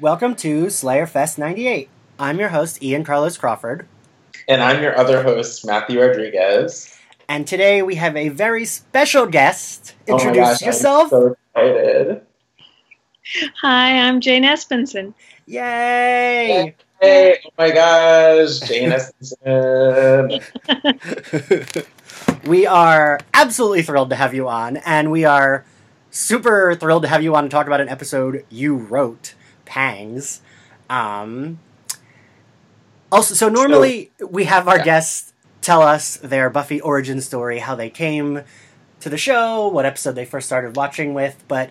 Welcome to Slayer Fest '98. I'm your host, Ian Carlos Crawford. And I'm your other host, Matthew Rodriguez. And today we have a very special guest. Introduce yourself. I'm so excited. Hi, I'm Jane Espenson. Yay! Hey, oh my gosh, Jane Espenson. We are absolutely thrilled to have you on, and we are super thrilled to have you on to talk about an episode you wrote, Pangs. Also, so normally we have our guests tell us their Buffy origin story, how they came to the show, what episode they first started watching with, but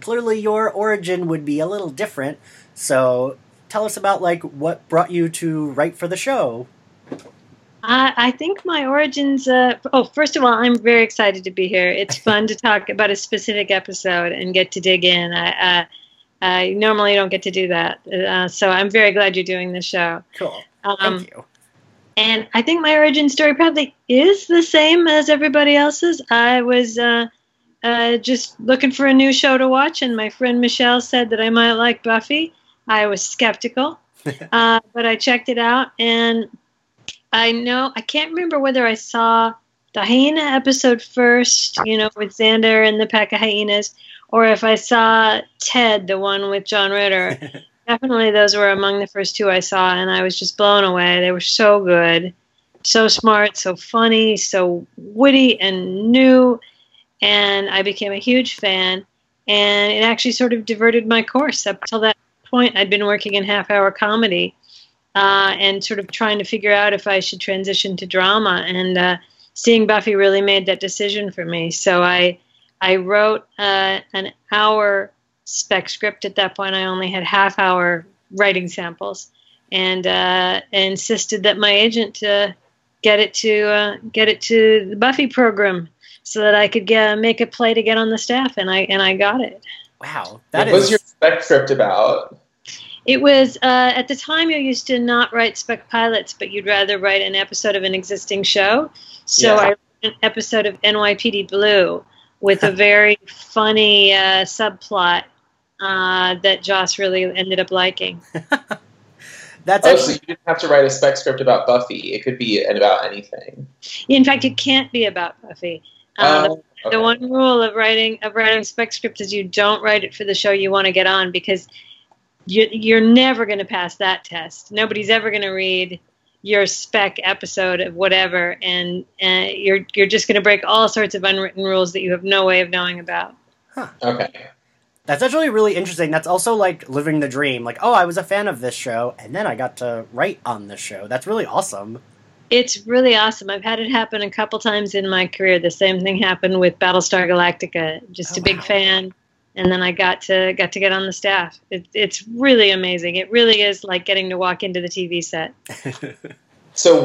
clearly your origin would be a little different, so tell us about, like, what brought you to write for the show. I think my origins, first of all, I'm very excited to be here. It's fun to talk about a specific episode and get to dig in. I normally don't get to do that, so I'm very glad you're doing this show. Cool. Thank you. And I think my origin story probably is the same as everybody else's. I was just looking for a new show to watch, and my friend Michelle said that I might like Buffy. I was skeptical, but I checked it out, and I can't remember whether I saw the hyena episode first, with Xander and the pack of hyenas, or if I saw Ted, the one with John Ritter. Definitely those were among the first two I saw, and I was just blown away. They were so good, so smart, so funny, so witty and new, and I became a huge fan, and it actually sort of diverted my course. Up till that point, I'd been working in half-hour comedy, and sort of trying to figure out if I should transition to drama. And seeing Buffy really made that decision for me. So I wrote an hour spec script. At that point, I only had half-hour writing samples, and insisted that my agent get it to the Buffy program so that I could make a play to get on the staff. And I got it. Wow, what was your spec script about? It was, at the time, you used to not write spec pilots, but you'd rather write an episode of an existing show. So I wrote an episode of NYPD Blue with a very funny subplot that Joss really ended up liking. So you didn't have to write a spec script about Buffy. It could be about anything. In fact, it can't be about Buffy. The one rule of writing spec script is you don't write it for the show you want to get on, because you're never going to pass that test. Nobody's ever going to read your spec episode of whatever, and you're just going to break all sorts of unwritten rules that you have no way of knowing about. Huh. Okay. That's actually really interesting. That's also like living the dream. Like, I was a fan of this show, and then I got to write on this show. That's really awesome. It's really awesome. I've had it happen a couple times in my career. The same thing happened with Battlestar Galactica. Just a big fan. And then I got to get on the staff. It's really amazing. It really is like getting to walk into the TV set. So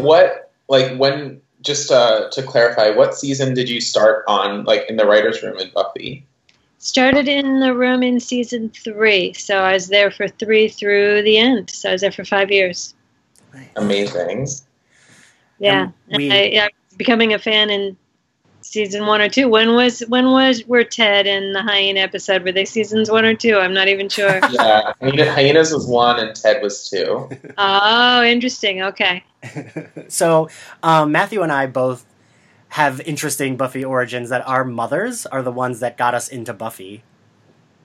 to clarify, what season did you start on, like, in the writer's room in Buffy? Started in the room in season 3. So I was there for 3 through the end. So I was there for 5 years. Nice. Amazing. Yeah. I was becoming a fan in season 1 or 2. Were Ted and the hyena episode, were they seasons 1 or 2? I'm not even sure. Yeah, hyenas was 1 and Ted was 2. Oh, interesting. Okay. So Matthew and I both have interesting Buffy origins. That our mothers are the ones that got us into Buffy.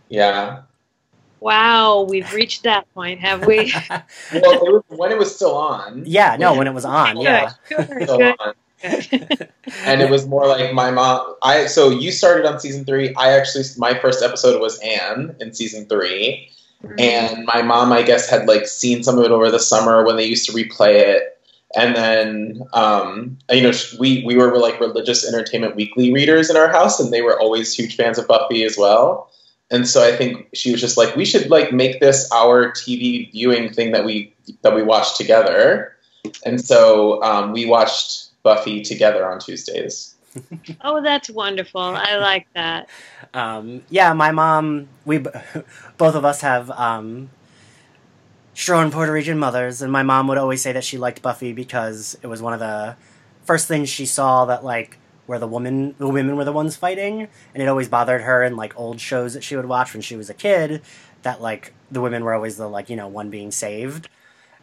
Yeah. Wow, we've reached that point, have we? Well, when it was still on. Yeah. No, when it was on. Yeah. Sure, still on. And it was more like my mom. So you started on season 3. My first episode was Anne in season 3, and my mom, I guess, had like seen some of it over the summer when they used to replay it. And then, we were like religious Entertainment Weekly readers in our house, and they were always huge fans of Buffy as well. And so I think she was just like, we should like make this our TV viewing thing that we watched together. And so we watched Buffy together on Tuesdays. Oh, that's wonderful. I like that. My mom, both of us have strong Puerto Rican mothers, and my mom would always say that she liked Buffy because it was one of the first things she saw that, like, where the women were the ones fighting, and it always bothered her in, like, old shows that she would watch when she was a kid that, like, the women were always the, like, you know, one being saved.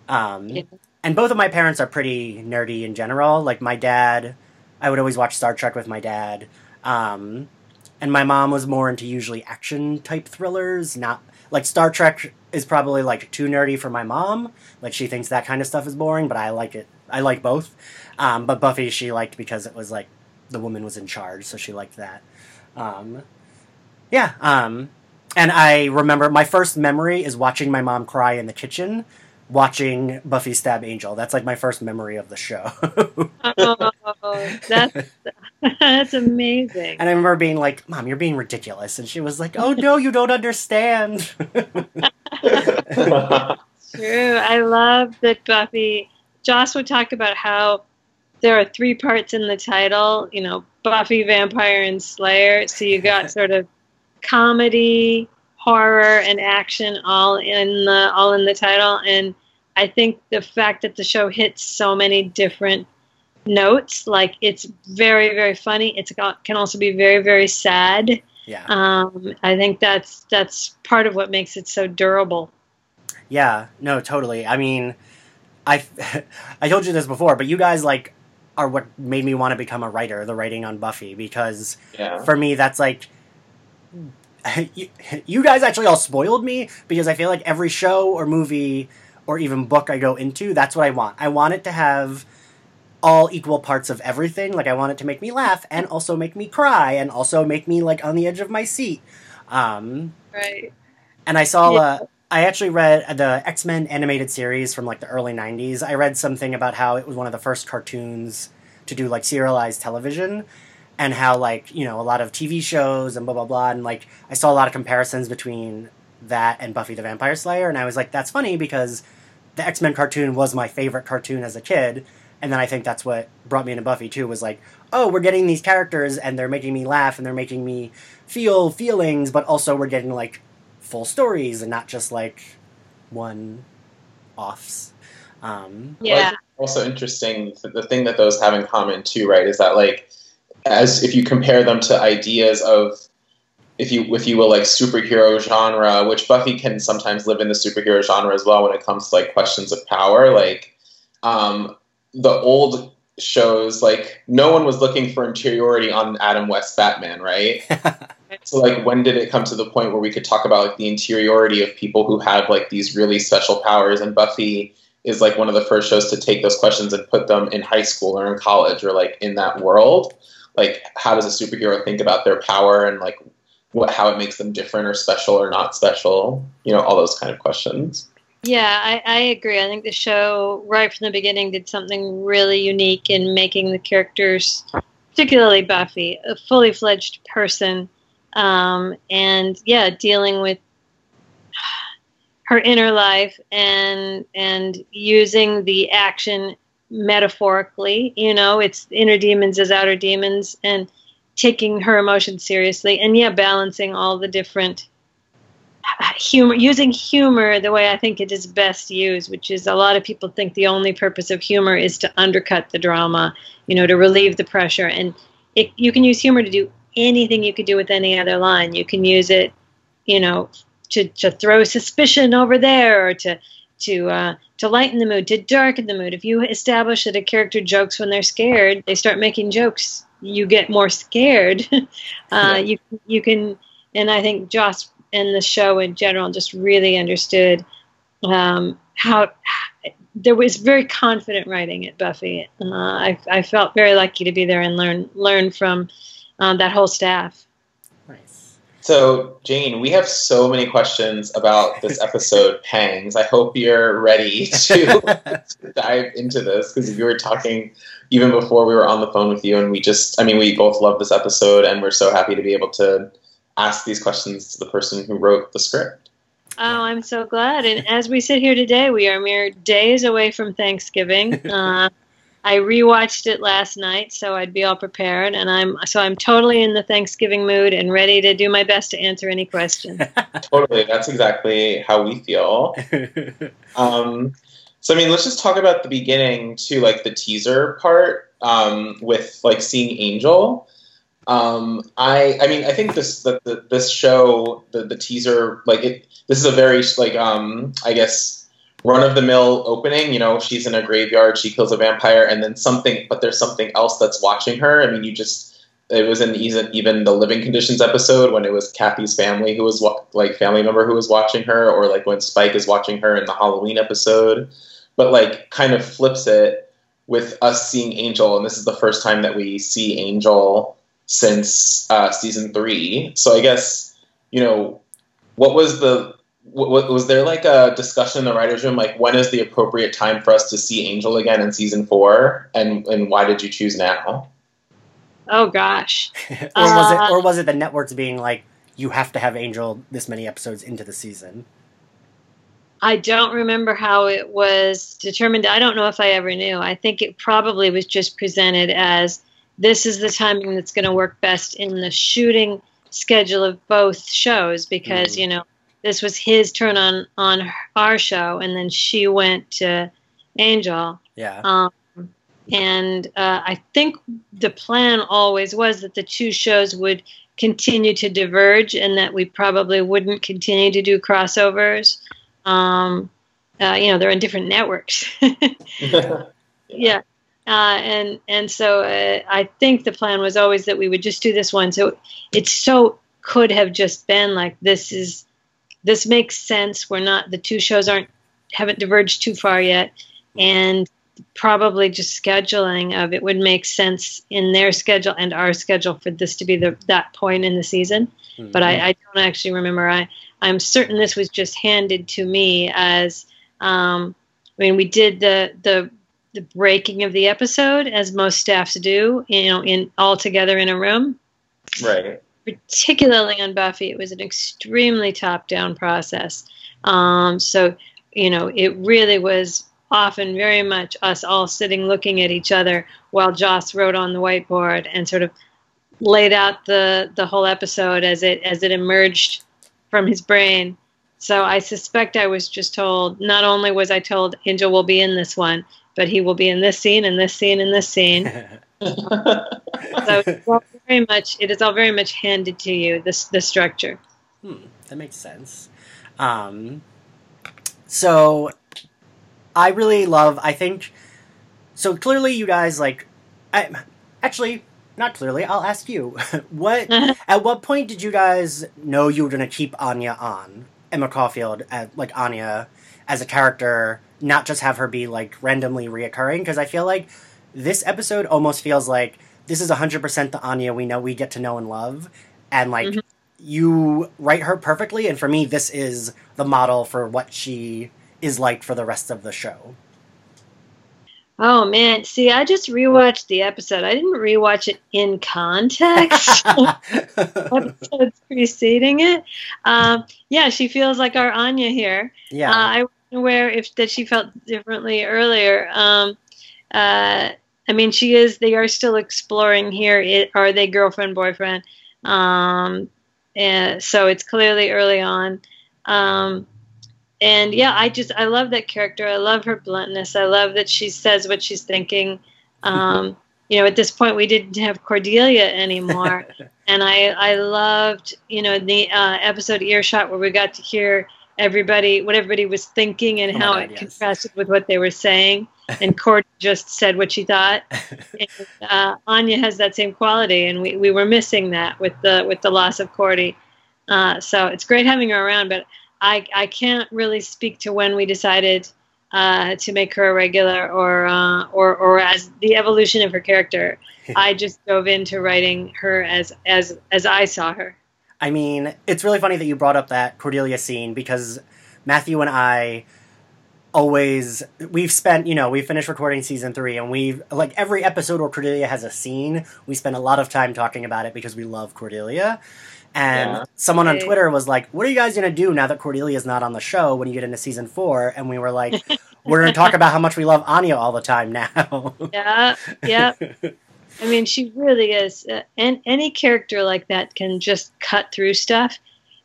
Yeah. And both of my parents are pretty nerdy in general. Like, my dad, I would always watch Star Trek with my dad. And my mom was more into usually action-type thrillers. Not, like, Star Trek is probably, like, too nerdy for my mom. Like, she thinks that kind of stuff is boring, but I like it. I like both. But Buffy, she liked because it was, like, the woman was in charge, so she liked that. Yeah. And I remember my first memory is watching my mom cry in the kitchen, watching Buffy stab Angel. That's, like, my first memory of the show. Oh, that's amazing. And I remember being like, Mom, you're being ridiculous. And she was like, oh, no, you don't understand. True. I love that Buffy. Joss would talk about how there are three parts in the title, you know, Buffy, Vampire, and Slayer. So you got sort of comedy, horror, and action all in the title. And I think the fact that the show hits so many different notes, like it's very, very funny. It can also be very, very sad. Yeah. I think that's part of what makes it so durable. Yeah. No, totally. I mean, I told you this before, but you guys, like, are what made me want to become a writer, the writing on Buffy, because for me, that's, like, you guys actually all spoiled me, because I feel like every show or movie or even book I go into, that's what I want. I want it to have all equal parts of everything. Like, I want it to make me laugh and also make me cry and also make me, like, on the edge of my seat. Right. And I saw... I actually read the X-Men animated series from, like, the early 90s. I read something about how it was one of the first cartoons to do, like, serialized television and how, like, you know, a lot of TV shows and blah, blah, blah. And, like, I saw a lot of comparisons between that and Buffy the Vampire Slayer. And I was like, that's funny because the X-Men cartoon was my favorite cartoon as a kid. And then I think that's what brought me into Buffy, too, was like, oh, we're getting these characters and they're making me laugh and they're making me feel feelings, but also we're getting, like, full stories and not just like one-offs. Yeah. Also interesting. The thing that those have in common too, right, is that like, as if you compare them to ideas of, if you will, like superhero genre, which Buffy can sometimes live in the superhero genre as well when it comes to like questions of power. Like the old shows, like no one was looking for interiority on Adam West Batman, right? So, like, when did it come to the point where we could talk about, like, the interiority of people who have, like, these really special powers? And Buffy is, like, one of the first shows to take those questions and put them in high school or in college or, like, in that world. Like, how does a superhero think about their power and, like, how it makes them different or special or not special? You know, all those kind of questions. Yeah, I agree. I think the show, right from the beginning, did something really unique in making the characters, particularly Buffy, a fully fledged person. And yeah, dealing with her inner life and using the action metaphorically, you know, it's inner demons as outer demons and taking her emotions seriously and yeah, balancing all the different humor, using humor the way I think it is best used, which is a lot of people think the only purpose of humor is to undercut the drama, you know, to relieve the pressure. And you can use humor to do anything you could do with any other line. You can use it, you know, to throw suspicion over there or to lighten the mood, to darken the mood. If you establish that a character jokes when they're scared, they start making jokes, you get more scared. Yeah. You can, and I think Joss and the show in general just really understood how there was very confident writing at Buffy. I felt very lucky to be there and learn from that whole staff. Nice. So, Jane, we have so many questions about this episode, Pangs. I hope you're ready to dive into this, because we were talking even before we were on the phone with you, and we both love this episode, and we're so happy to be able to ask these questions to the person who wrote the script. Oh, I'm so glad. And as we sit here today, we are mere days away from Thanksgiving. I rewatched it last night, so I'd be all prepared, and I'm totally in the Thanksgiving mood and ready to do my best to answer any question. Totally, that's exactly how we feel. So I mean, let's just talk about the beginning too, like the teaser part with like seeing Angel. I think this show, the teaser, like, this is a very, like, I guess, run-of-the-mill opening. You know, she's in a graveyard, she kills a vampire, and then something, but there's something else that's watching her. I mean, you just, it was in even the Living Conditions episode when it was Kathy's family who was, like, family member who was watching her, or, like, when Spike is watching her in the Halloween episode. But, like, kind of flips it with us seeing Angel, and this is the first time that we see Angel since season 3. So I guess, you know, was there like a discussion in the writer's room, like, when is the appropriate time for us to see Angel again in season 4, and why did you choose now? Oh gosh. or was it the networks being like, you have to have Angel this many episodes into the season? I don't remember how it was determined. I don't know if I ever knew. I think it probably was just presented as, this is the timing that's going to work best in the shooting schedule of both shows, because, you know, this was his turn on our show, and then she went to Angel. Yeah. And I think the plan always was that the two shows would continue to diverge, and that we probably wouldn't continue to do crossovers. You know, they're in different networks. Yeah. And so I think the plan was always that we would just do this one. So it could have just been like, this makes sense. We're not, the two shows haven't diverged too far yet. And probably just scheduling of it would make sense in their schedule and our schedule for this to be that point in the season. Mm-hmm. But I don't actually remember. I'm certain this was just handed to me as, I mean, we did the breaking of the episode, as most staffs do, you know, in all together in a room. Right. Particularly on Buffy, it was an extremely top-down process. So, you know, it really was often very much us all sitting looking at each other while Joss wrote on the whiteboard and sort of laid out the whole episode as it emerged from his brain. So I suspect I was just told, not only was I told Angel will be in this one, but he will be in this scene, and this scene, and this scene. So it is all very much handed to you, the structure. That makes sense. So I really love, I think, so clearly you guys, like, not clearly, I'll ask you, at what point did you guys know you were going to keep Emma Caulfield, like, Anya as a character, not just have her be, like, randomly reoccurring? Because I feel like this episode almost feels like this is 100% the Anya we get to know and love, and, like, you write her perfectly, and for me, this is the model for what she is like for the rest of the show. Oh, man. See, I just rewatched the episode. I didn't rewatch it in context. Episodes preceding it. Yeah, she feels like our Anya here. Yeah. I wasn't aware that she felt differently earlier. I mean, they are still exploring here. Are they girlfriend, boyfriend? And so it's clearly early on. And yeah, I love that character. I love her bluntness. I love that she says what she's thinking. You know, at this point we didn't have Cordelia anymore. And I loved, you know, the episode Earshot, where we got to hear what everybody was thinking and how it contrasted with what they were saying. And Cord just said what she thought. And, Anya has that same quality, and we were missing that with the loss of Cordy. So it's great having her around, but I can't really speak to when we decided to make her a regular or as the evolution of her character. I just dove into writing her as I saw her. I mean, it's really funny that you brought up that Cordelia scene, because Matthew and I we finished recording season 3, and we've, like, every episode where Cordelia has a scene, we spend a lot of time talking about it because we love Cordelia. And someone on Twitter was like, what are you guys going to do now that Cordelia's not on the show when you get into season 4? And we were like, we're going to talk about how much we love Anya all the time now. Yeah. I mean, she really is. And any character like that can just cut through stuff.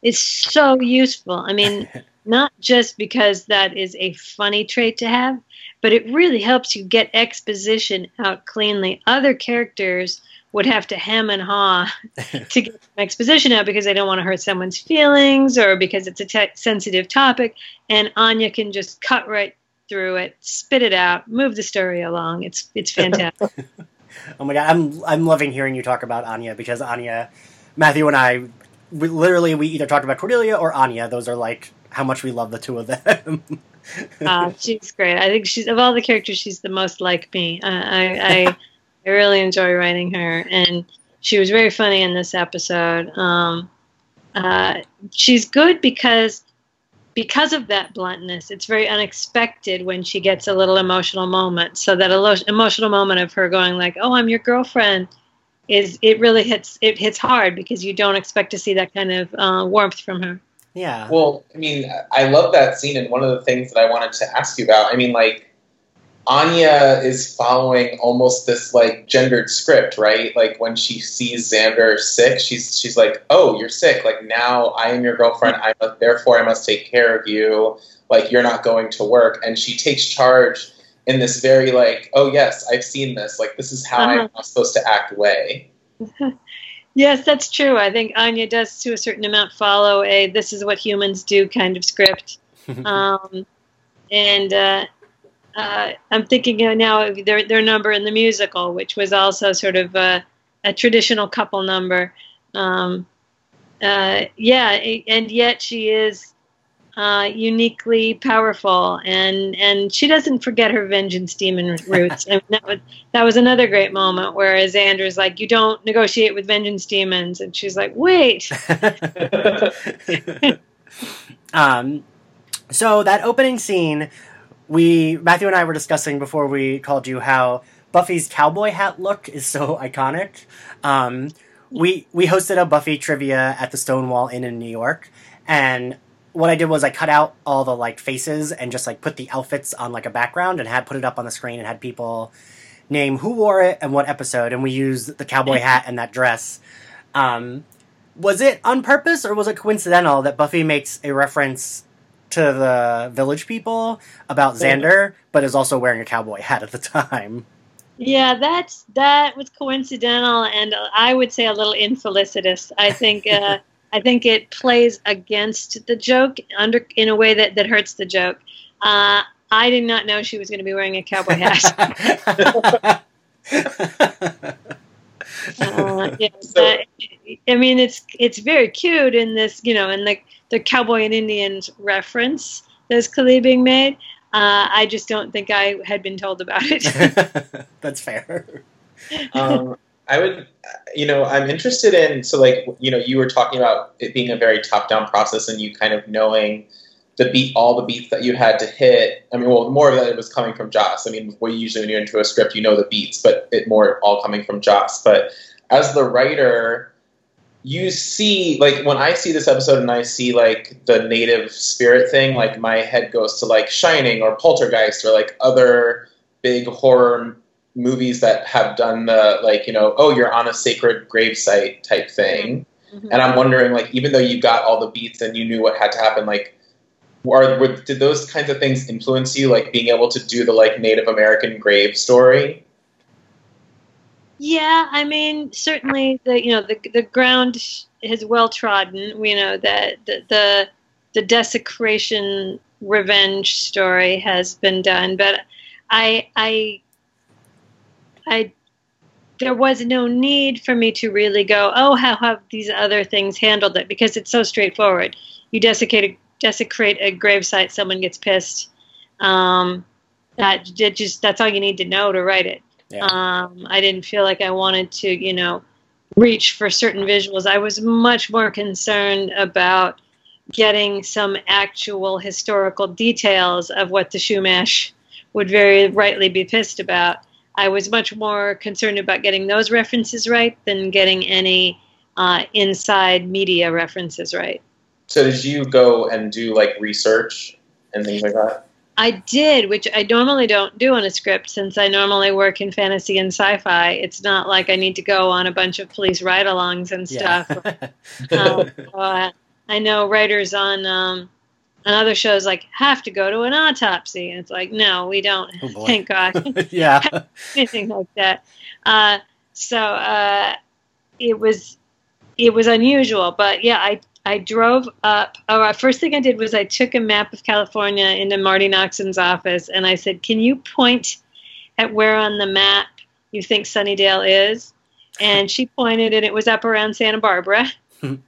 It's so useful. I mean, not just because that is a funny trait to have, but it really helps you get exposition out cleanly. Other characters would have to hem and haw to get some exposition out because they don't want to hurt someone's feelings or because it's a sensitive topic. And Anya can just cut right through it, spit it out, move the story along. It's fantastic. Oh my God, I'm loving hearing you talk about Anya because Anya, Matthew and I, we either talked about Cordelia or Anya. Those are like how much we love the two of them. She's great. I think she's, of all the characters, she's the most like me. I really enjoy writing her, and she was very funny in this episode. She's good because of that bluntness. It's very unexpected when she gets a little emotional moment. So that emotional moment of her going like, "Oh, I'm your girlfriend," it really hits hard because you don't expect to see that kind of warmth from her. Yeah. Well, I mean, I love that scene, and one of the things that I wanted to ask you about, I mean, like, Anya is following almost this, like, gendered script, right? Like, when she sees Xander sick, she's like, oh, you're sick. Like, now I am your girlfriend. Therefore, I must take care of you. Like, you're not going to work. And she takes charge in this very, like, oh, yes, I've seen this. Like, this is how I'm not supposed to act way. Yes, that's true. I think Anya does, to a certain amount, follow a this is what humans do kind of script. I'm thinking now of their number in the musical, which was also sort of a traditional couple number. And yet she is uniquely powerful, and she doesn't forget her vengeance demon roots. I mean, that was another great moment where Xander's like, you don't negotiate with vengeance demons, and she's like, wait. So that opening scene, Matthew and I were discussing before we called you how Buffy's cowboy hat look is so iconic. We hosted a Buffy trivia at the Stonewall Inn in New York, and what I did was I cut out all the like faces and just like put the outfits on like a background and had put it up on the screen and had people name who wore it and what episode, and we used the cowboy hat and that dress. Was it on purpose or was it coincidental that Buffy makes a reference to the village people about Xander, but is also wearing a cowboy hat at the time? Yeah, that was coincidental, and I would say a little infelicitous. I think it plays against the joke in a way that hurts the joke. I did not know she was going to be wearing a cowboy hat. I mean, it's very cute in this, you know, in the cowboy and Indians reference that's clearly being made. I just don't think I had been told about it. That's fair. I'm interested in, so like, you know, you were talking about it being a very top-down process and you kind of knowing all the beats that you had to hit. I mean, well, more of that it was coming from Joss. I mean, when you're into a script, you know the beats, but it more all coming from Joss. But as the writer, you see, like, when I see this episode and I see, like, the native spirit thing, like, my head goes to, like, Shining or Poltergeist or, like, other big horror movies that have done the, like, you know, oh, you're on a sacred gravesite type thing. Mm-hmm. And I'm wondering, like, even though you got all the beats and you knew what had to happen, like, did those kinds of things influence you, like, being able to do the, like, Native American grave story? Yeah, I mean, certainly the ground is well trodden. We know that the desecration revenge story has been done, but I there was no need for me to really go, oh, how have these other things handled it? Because it's so straightforward. You desecrate a gravesite, someone gets pissed. That's all you need to know to write it. Yeah. I didn't feel like I wanted to, you know, reach for certain visuals. I was much more concerned about getting some actual historical details of what the Chumash would very rightly be pissed about. I was much more concerned about getting those references right than getting any inside media references right. So did you go and do, like, research and things like that? I did, which I normally don't do on a script since I normally work in fantasy and sci-fi. It's not like I need to go on a bunch of police ride-alongs and stuff. Yeah. I know writers on other shows, like, have to go to an autopsy. And it's like, no, we don't. Oh, thank God. Yeah. Anything like that. So it was unusual, but yeah, I drove up. Oh, first thing I did was I took a map of California into Marty Noxon's office, and I said, "Can you point at where on the map you think Sunnydale is?" And she pointed, and it was up around Santa Barbara.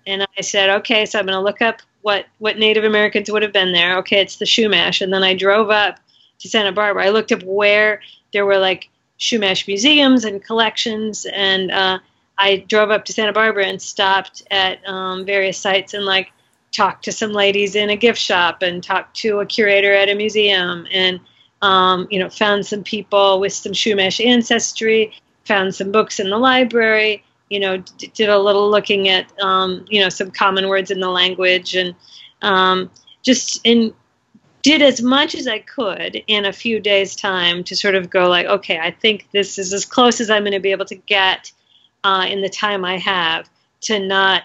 And I said, "Okay, so I'm going to look up what Native Americans would have been there. Okay, it's the Chumash." And then I drove up to Santa Barbara. I looked up where there were like Chumash museums and collections, and I drove up to Santa Barbara and stopped at various sites and like talked to some ladies in a gift shop and talked to a curator at a museum, and found some people with some Chumash ancestry, found some books in the library, did a little looking at, some common words in the language, and did as much as I could in a few days' time to sort of go like, okay, I think this is as close as I'm going to be able to get in the time I have to not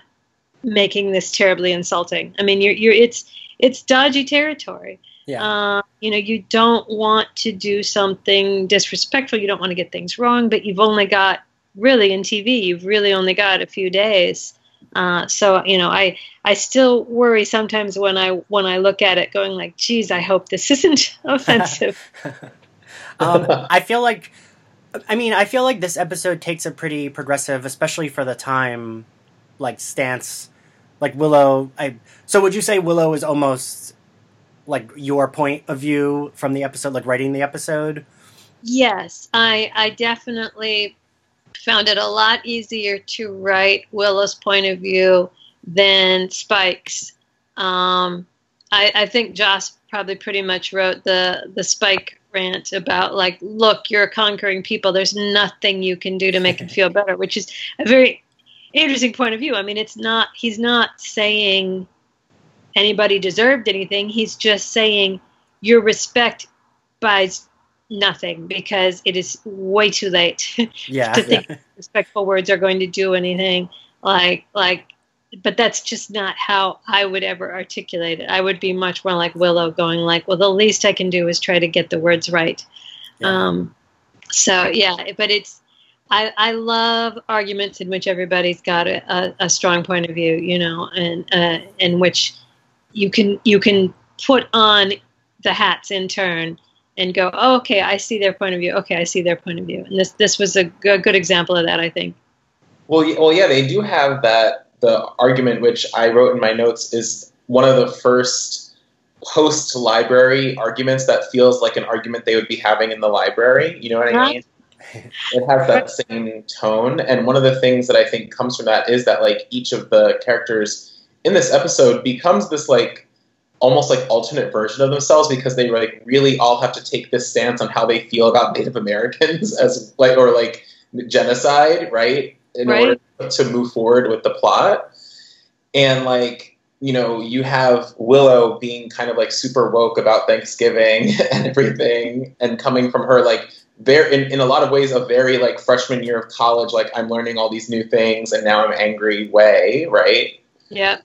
making this terribly insulting. I mean, it's dodgy territory. Yeah. You don't want to do something disrespectful. You don't want to get things wrong, but you've only got, really, in TV, you've really only got a few days. I still worry sometimes when I look at it going like, geez, I hope this isn't offensive. I feel like this episode takes a pretty progressive, especially for the time, like, stance. Like Willow, so would you say Willow is almost like your point of view from the episode, like writing the episode? Yes, I definitely found it a lot easier to write Willow's point of view than Spike's. I think Joss probably pretty much wrote the Spike rant about like, look, you're conquering people. There's nothing you can do to make him feel better, which is a very interesting point of view. I mean, he's not saying anybody deserved anything. He's just saying your respect buys nothing, because it is way too late to think respectful words are going to do anything. But that's just not how I would ever articulate it. I would be much more like Willow, going like, well, the least I can do is try to get the words right. Yeah. But it's I love arguments in which everybody's got a strong point of view, and in which you can put on the hats in turn and go, oh, okay, I see their point of view. Okay, I see their point of view. And this was a good example of that, I think. Well, yeah, they do have that. The argument, which I wrote in my notes, is one of the first post-library arguments that feels like an argument they would be having in the library. You know what I mean? It has that same tone. And one of the things that I think comes from that is that, like, each of the characters in this episode becomes this, like, almost like alternate version of themselves, because they like really all have to take this stance on how they feel about Native Americans as like, or like genocide, right? In order to move forward with the plot. And like, you have Willow being kind of like super woke about Thanksgiving and everything, and coming from her, like, very, in a lot of ways, a very like freshman year of college, like, I'm learning all these new things and now I'm angry way. Right. Yeah.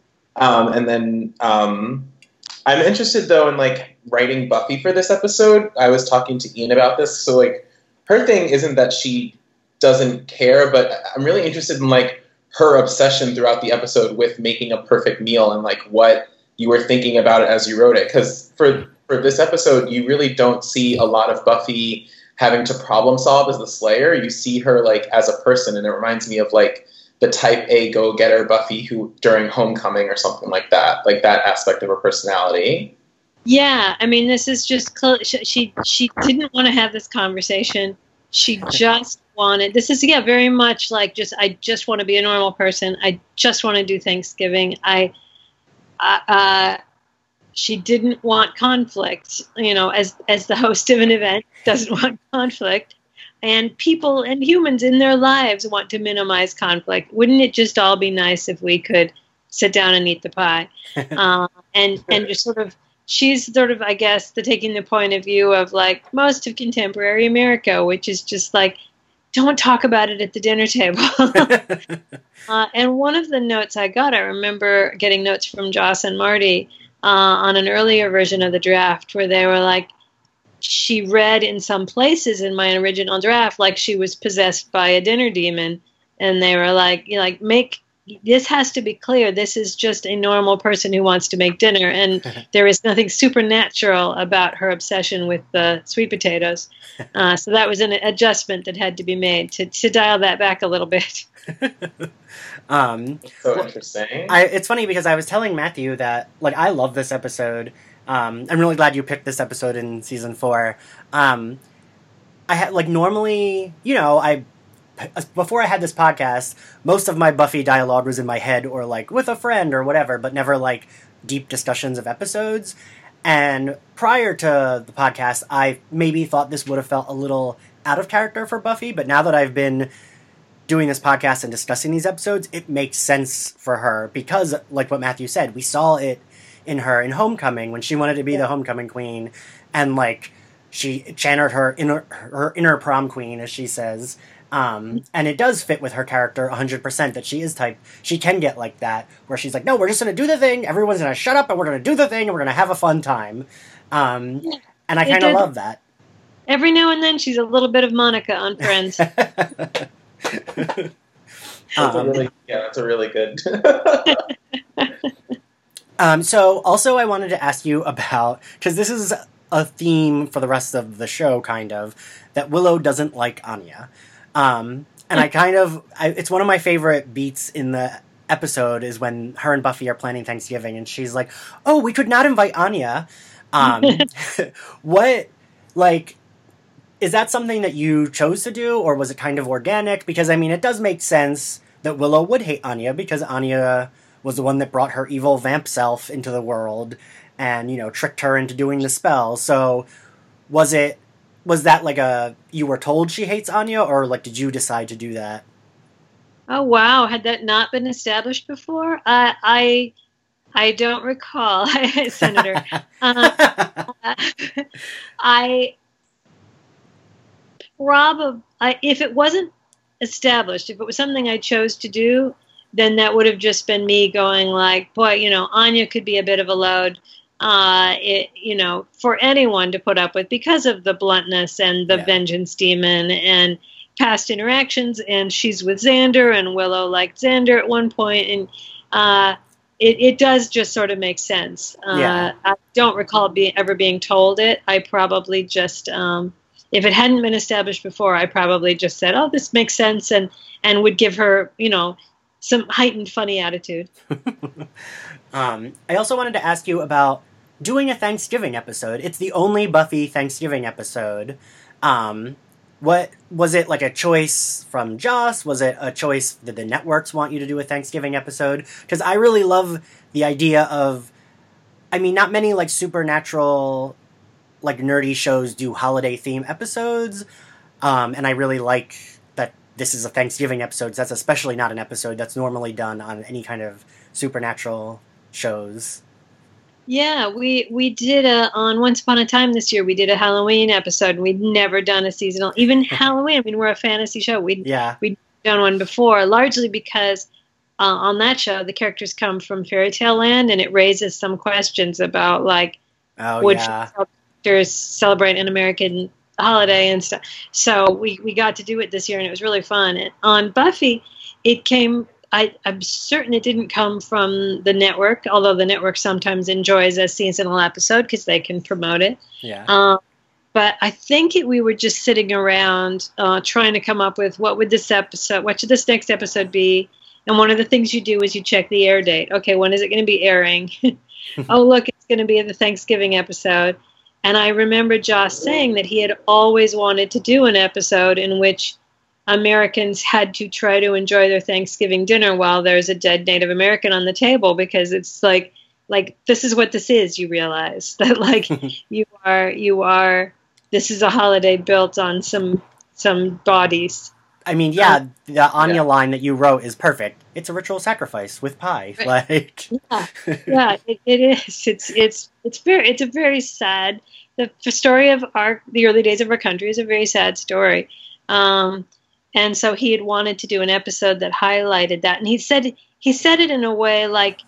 I'm interested, though, in, like, writing Buffy for this episode. I was talking to Ian about this. So, like, her thing isn't that she doesn't care, but I'm really interested in, like, her obsession throughout the episode with making a perfect meal and, like, what you were thinking about it as you wrote it. Because for this episode, you really don't see a lot of Buffy having to problem solve as the Slayer. You see her, like, as a person, and it reminds me of, like, the type A go-getter Buffy who during Homecoming or something like that aspect of her personality. Yeah, I mean, this is just, she didn't want to have this conversation. She just wanted, this is, yeah, very much like just, I just want to be a normal person. I just want to do Thanksgiving. She didn't want conflict, as the host of an event doesn't want conflict. And people and humans in their lives want to minimize conflict. Wouldn't it just all be nice if we could sit down and eat the pie? And just sort of, she's sort of, I guess, taking the point of view of like most of contemporary America, which is just like, don't talk about it at the dinner table. And one of the notes I got, I remember getting notes from Joss and Marty on an earlier version of the draft where they were like, she read in some places in my original draft like she was possessed by a dinner demon, and they were like, you know, like, make this has to be clear. This is just a normal person who wants to make dinner, and there is nothing supernatural about her obsession with the sweet potatoes. So that was an adjustment that had to be made to dial that back a little bit. So interesting. It's funny because I was telling Matthew that, like, I love this episode. I'm really glad you picked this episode in season 4. Normally, you know, before I had this podcast, most of my Buffy dialogue was in my head or, like, with a friend or whatever, but never, like, deep discussions of episodes. And prior to the podcast, I maybe thought this would have felt a little out of character for Buffy, but now that I've been doing this podcast and discussing these episodes, it makes sense for her because, like what Matthew said, we saw it in her in Homecoming when she wanted to be the homecoming queen, and, like, she channeled her inner prom queen, as she says. And it does fit with her character 100% that she is she can get like that, where she's like, no, we're just going to do the thing, everyone's going to shut up, and we're going to do the thing, and we're going to have a fun time. And I kind of love that. Every now and then, she's a little bit of Monica on Friends. That's a really good... So, also, I wanted to ask you about, because this is a theme for the rest of the show, kind of, that Willow doesn't like Anya. And it's one of my favorite beats in the episode is when her and Buffy are planning Thanksgiving and she's like, oh, we could not invite Anya. Is that something that you chose to do, or was it kind of organic? Because, I mean, it does make sense that Willow would hate Anya because Anya was the one that brought her evil vamp self into the world and, you know, tricked her into doing the spell. So was that like you were told she hates Anya, or, like, did you decide to do that? Oh, wow. Had that not been established before? I don't recall, Senator. If it wasn't established, if it was something I chose to do, then that would have just been me going like, boy, you know, Anya could be a bit of a load. For anyone to put up with because of the bluntness and the vengeance demon and past interactions, and she's with Xander, and Willow liked Xander at one point, and it does just sort of make sense. I don't recall ever being told it. I probably just, if it hadn't been established before, I probably just said, oh, this makes sense, and would give her, you know, some heightened funny attitude. I also wanted to ask you about doing a Thanksgiving episode. It's the only Buffy Thanksgiving episode. What was it, like, a choice from Joss? Was it a choice that the networks want you to do a Thanksgiving episode? Because I really love the idea of, I mean, not many, like, supernatural, like, nerdy shows do holiday theme episodes. And I really like that this is a Thanksgiving episode. So that's especially not an episode that's normally done on any kind of supernatural shows. Yeah, we did on Once Upon a Time this year, we did a Halloween episode, and we'd never done a seasonal, even Halloween. I mean, we're a fantasy show. We'd done one before, largely because on that show, the characters come from fairy tale land, and it raises some questions about, like, characters celebrate an American holiday and stuff. So we got to do it this year, and it was really fun. And on Buffy, it came... I'm certain it didn't come from the network, although the network sometimes enjoys a seasonal episode because they can promote it. Yeah. But I think we were just sitting around trying to come up with what should this next episode be? And one of the things you do is you check the air date. Okay, when is it going to be airing? Oh, look, it's going to be the Thanksgiving episode. And I remember Joss saying that he had always wanted to do an episode in which Americans had to try to enjoy their Thanksgiving dinner while there's a dead Native American on the table, because it's like this is what this is. You realize that, like, this is a holiday built on some bodies. I mean, the Anya line that you wrote is perfect. It's a ritual sacrifice with pie. Right. Like, it is. It's a very sad. The story of the early days of our country is a very sad story. And so he had wanted to do an episode that highlighted that. And he said it in a way like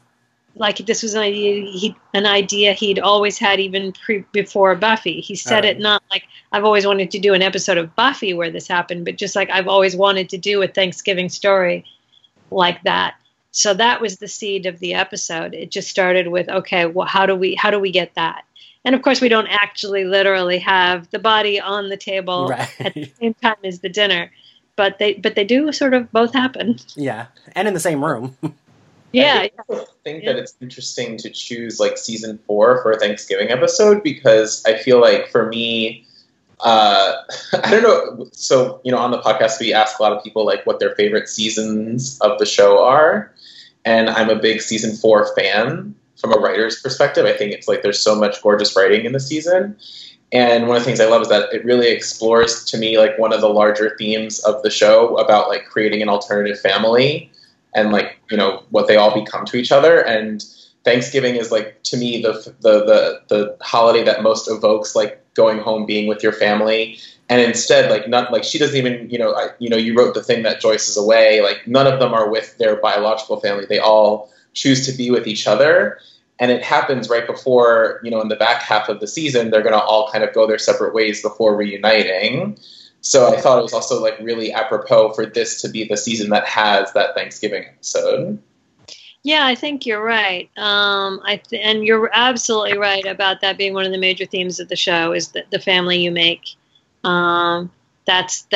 like this was an idea he'd always had even before Buffy. He said it not like, I've always wanted to do an episode of Buffy where this happened, but just like I've always wanted to do a Thanksgiving story like that. So that was the seed of the episode. It just started with, okay, well, how do we get that? And of course, we don't actually literally have the body on the table at the same time as the dinner, but they do sort of both happen. Yeah, and in the same room. Yeah, I think that it's interesting to choose like season 4 for a Thanksgiving episode, because I feel like for me, I don't know. So, you know, on the podcast, we ask a lot of people like what their favorite seasons of the show are. And I'm a big season 4 fan from a writer's perspective. I think it's like there's so much gorgeous writing in the season. And one of the things I love is that it really explores to me like one of the larger themes of the show about like creating an alternative family. And like, you know, what they all become to each other. And Thanksgiving is like, to me, the holiday that most evokes like going home, being with your family. And instead, like, not like she doesn't even, you know, you wrote the thing that Joyce is away. Like, none of them are with their biological family. They all choose to be with each other. And it happens right before, you know, in the back half of the season, they're going to all kind of go their separate ways before reuniting. So I thought it was also like really apropos for this to be the season that has that Thanksgiving episode. Yeah, I think you're right. And you're absolutely right about that being one of the major themes of the show is that the family you make. That's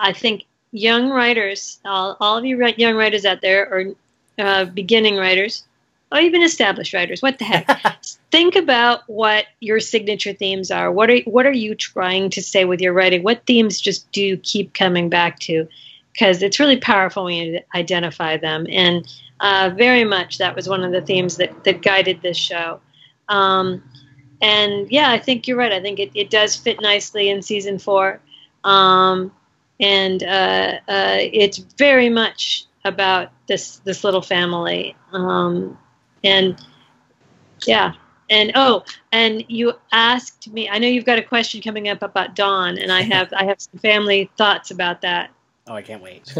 I think young writers, all of you young writers out there, or beginning writers, or even established writers, what the heck? Think about what your signature themes are. What are you trying to say with your writing? What themes just do keep coming back to? Because it's really powerful when you identify them. And very much that was one of the themes that guided this show. And yeah, I think you're right. I think it does fit nicely in season 4. And it's very much about this little family. And yeah. And you asked me, I know you've got a question coming up about Dawn, and I have some family thoughts about that. Oh, I can't wait.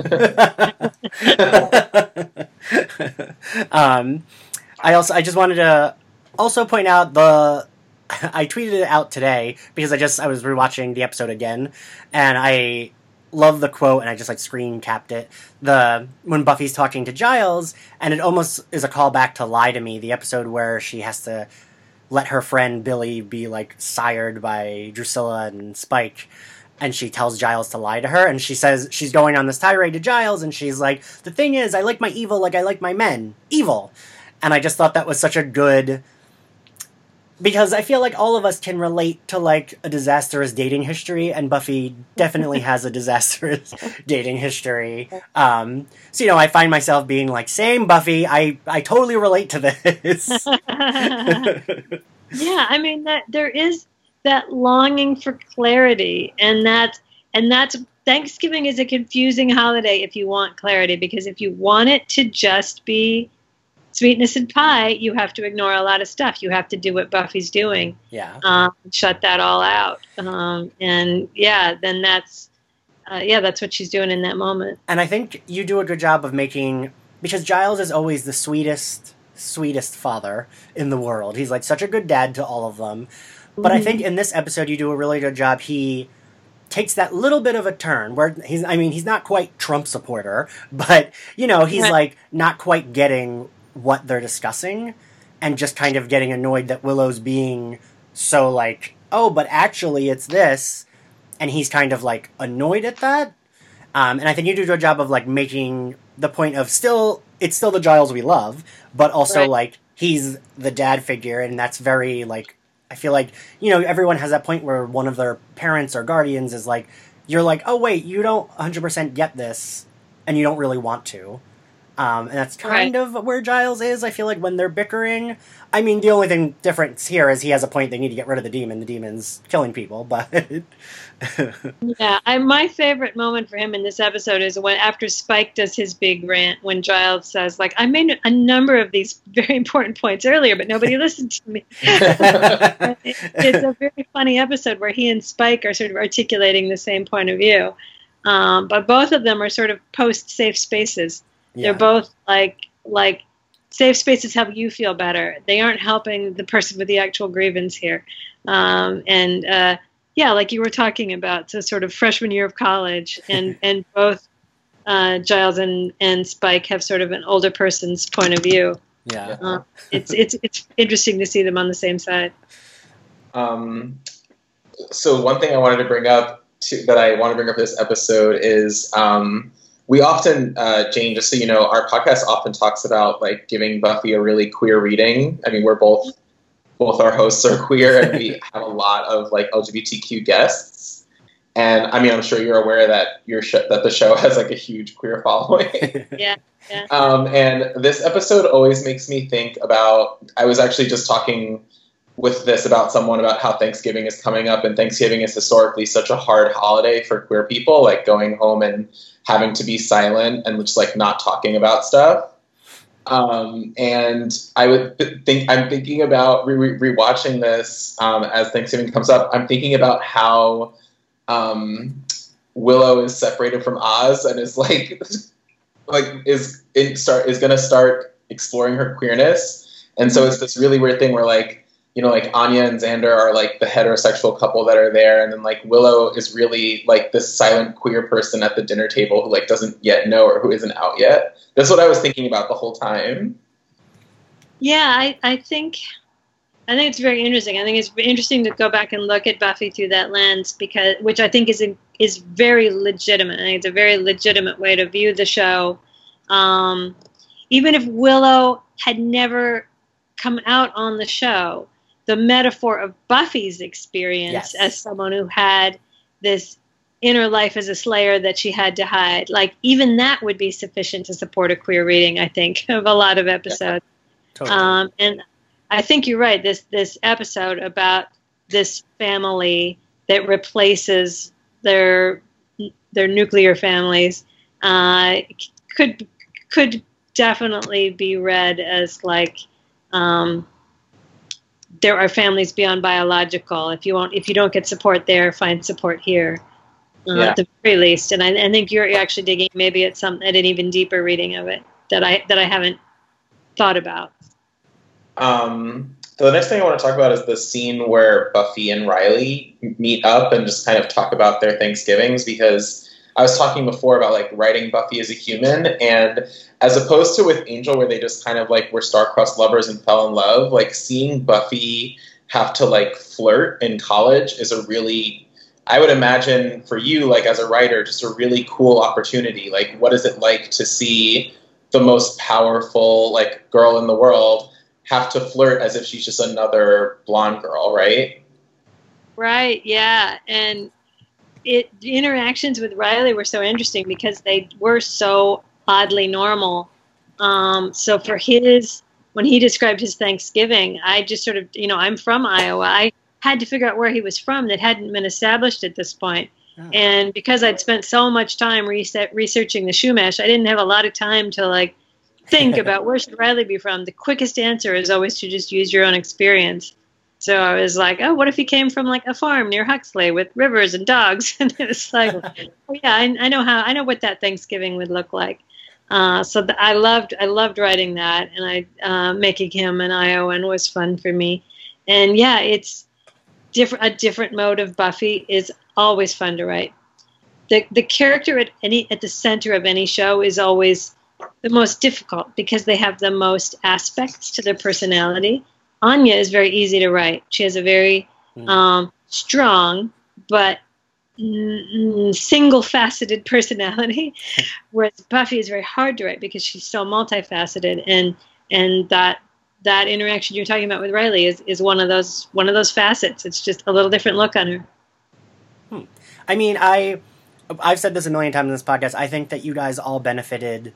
I just wanted to also point out I tweeted it out today because I was rewatching the episode again, and I love the quote, and I just like screen capped it. When Buffy's talking to Giles, and it almost is a callback to Lie to Me, the episode where she has to let her friend Billy be like sired by Drusilla and Spike, and she tells Giles to lie to her, and she says she's going on this tirade to Giles, and she's like, the thing is, I like my evil like I like my men. Evil. And I just thought that was such a good... Because I feel like all of us can relate to, like, a disastrous dating history, and Buffy definitely has a disastrous dating history. So, you know, I find myself being like, same, Buffy, I totally relate to this. Yeah, I mean, that there is that longing for clarity, and that's Thanksgiving is a confusing holiday if you want clarity, because if you want it to just be sweetness and pie, you have to ignore a lot of stuff. You have to do what Buffy's doing. Yeah. Shut that all out. And yeah, then that's what she's doing in that moment. And I think you do a good job of making, because Giles is always the sweetest father in the world. He's like such a good dad to all of them. But I think in this episode, you do a really good job. He takes that little bit of a turn where he's not quite Trump supporter, but you know, he's like not quite getting what they're discussing, and just kind of getting annoyed that Willow's being so like, oh, but actually it's this, and he's kind of like annoyed at that. And I think you do a job of like making the point of it's still the Giles we love, but also like he's the dad figure, and that's very like, I feel like, you know, everyone has that point where one of their parents or guardians is like, you're like, oh wait, you don't 100% get this, and you don't really want to. And that's kind of where Giles is, I feel like, when they're bickering. I mean, the only thing difference here is he has a point, they need to get rid of the demon. The demon's killing people, but... Yeah, my favorite moment for him in this episode is when, after Spike does his big rant, when Giles says, like, I made a number of these very important points earlier, but nobody listened to me. It's a very funny episode where he and Spike are sort of articulating the same point of view. But both of them are sort of post-safe spaces. Yeah. They're both like Safe spaces help you feel better. They aren't helping the person with the actual grievance here. Yeah, like you were talking about, so sort of freshman year of college, and both Giles and Spike have sort of an older person's point of view. Yeah, it's interesting to see them on the same side. So one thing I wanted to bring up for this episode is we often, Jane, just so you know, our podcast often talks about like giving Buffy a really queer reading. I mean, we're both our hosts are queer, and we have a lot of like LGBTQ guests. And I mean, I'm sure you're aware that that the show has like a huge queer following. Yeah. And this episode always makes me think about, I was actually just talking with this about someone about how Thanksgiving is coming up, and Thanksgiving is historically such a hard holiday for queer people, like going home and having to be silent and just like not talking about stuff. And I would think, I'm thinking about rewatching this as Thanksgiving comes up. I'm thinking about how Willow is separated from Oz and is is going to start exploring her queerness. And so it's this really weird thing where like, you know, like Anya and Xander are like the heterosexual couple that are there. And then like Willow is really like this silent queer person at the dinner table who like doesn't yet know or who isn't out yet. That's what I was thinking about the whole time. Yeah, I think it's very interesting. I think it's interesting to go back and look at Buffy through that lens, because which I think is very legitimate. I think it's a very legitimate way to view the show. Even if Willow had never come out on the show, the metaphor of Buffy's experience as someone who had this inner life as a slayer that she had to hide, like even that would be sufficient to support a queer reading, I think, of a lot of episodes. Yeah, totally. And I think you're right. This episode about this family that replaces their nuclear families could definitely be read as like, there are families beyond biological. If you don't get support there, find support here, at the very least. And I think you're actually digging maybe at an even deeper reading of it that I haven't thought about. So the next thing I want to talk about is the scene where Buffy and Riley meet up and just kind of talk about their Thanksgivings, because I was talking before about like writing Buffy as a human, and as opposed to with Angel where they just kind of like were star-crossed lovers and fell in love, like seeing Buffy have to like flirt in college is a really, I would imagine for you like as a writer, just a really cool opportunity. Like what is it like to see the most powerful like girl in the world have to flirt as if she's just another blonde girl, right? Right, yeah, and the interactions with Riley were so interesting because they were so oddly normal. So when he described his Thanksgiving, I just sort of, you know, I'm from Iowa. I had to figure out where he was from that hadn't been established at this point. Oh. And because I'd spent so much time researching the Chumash, I didn't have a lot of time to like think about where should Riley be from. The quickest answer is always to just use your own experience. So I was like, oh, what if he came from like a farm near Huxley with rivers and dogs? And it was like, oh yeah, I know what that Thanksgiving would look like. I loved writing that, and making him an Iowan was fun for me. And yeah, it's different. A different mode of Buffy is always fun to write. The character at the center of any show is always the most difficult because they have the most aspects to their personality. Anya is very easy to write. She has a very strong but single-faceted personality, whereas Buffy is very hard to write because she's so multifaceted. And that interaction you're talking about with Riley is one of those facets. It's just a little different look on her. I mean, I've said this a million times in this podcast. I think that you guys all benefited.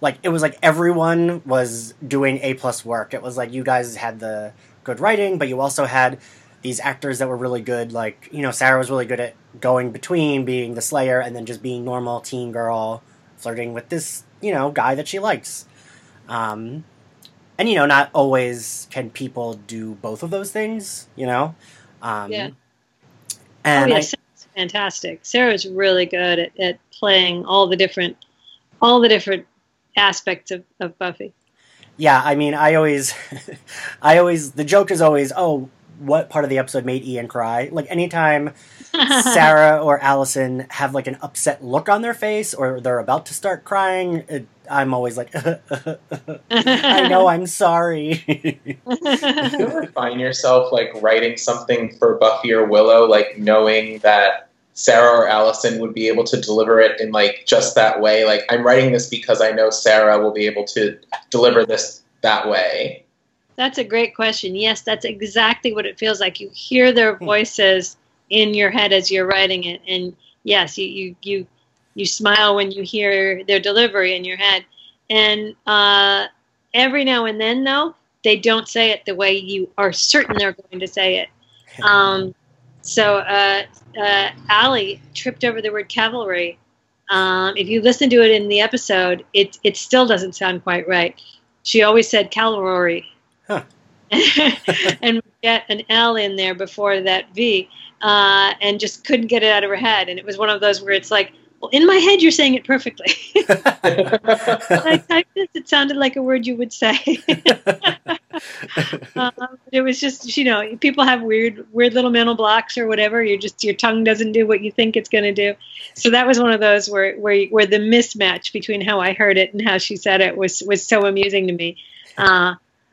Like, it was like everyone was doing A+ work. It was like you guys had the good writing, but you also had these actors that were really good. Like, you know, Sarah was really good at going between being the Slayer and then just being normal teen girl, flirting with this, you know, guy that she likes. And, you know, not always can people do both of those things, you know? Yeah. And Sarah's fantastic. Sarah's really good at playing all the different aspects of Buffy. Yeah, I mean, I always, the joke is always, oh, what part of the episode made Ian cry? Like, anytime Sarah or Allison have, like, an upset look on their face or they're about to start crying, I'm always like, I know, I'm sorry. Do you ever find yourself, like, writing something for Buffy or Willow, like, knowing that Sarah or Allison would be able to deliver it in, like, just that way? Like, I'm writing this because I know Sarah will be able to deliver this that way. That's a great question. Yes, that's exactly what it feels like. You hear their voices in your head as you're writing it. And yes, you smile when you hear their delivery in your head. And every now and then, though, they don't say it the way you are certain they're going to say it. So Allie tripped over the word cavalry. If you listen to it in the episode, it still doesn't sound quite right. She always said cavalry. Huh. And we get an L in there before that V, and just couldn't get it out of her head. And it was one of those where it's like, well, in my head, you're saying it perfectly. When I typed this, it sounded like a word you would say. It was just, you know, people have weird little mental blocks or whatever. Your tongue doesn't do what you think it's going to do. So that was one of those where the mismatch between how I heard it and how she said it was so amusing to me.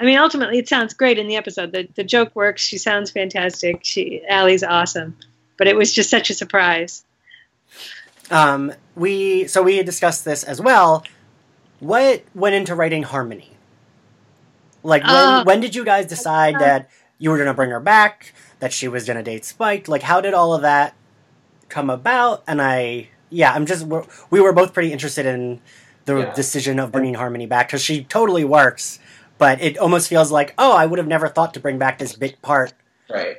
I mean, ultimately, it sounds great in the episode. The joke works. She sounds fantastic. Allie's awesome. But it was just such a surprise. We had discussed this as well. What went into writing Harmony? Like, when did you guys decide that you were going to bring her back, that she was going to date Spike? Like, how did all of that come about? And we were both pretty interested in the decision of bringing Harmony back, because she totally works, but it almost feels like, oh, I would have never thought to bring back this big part. Right.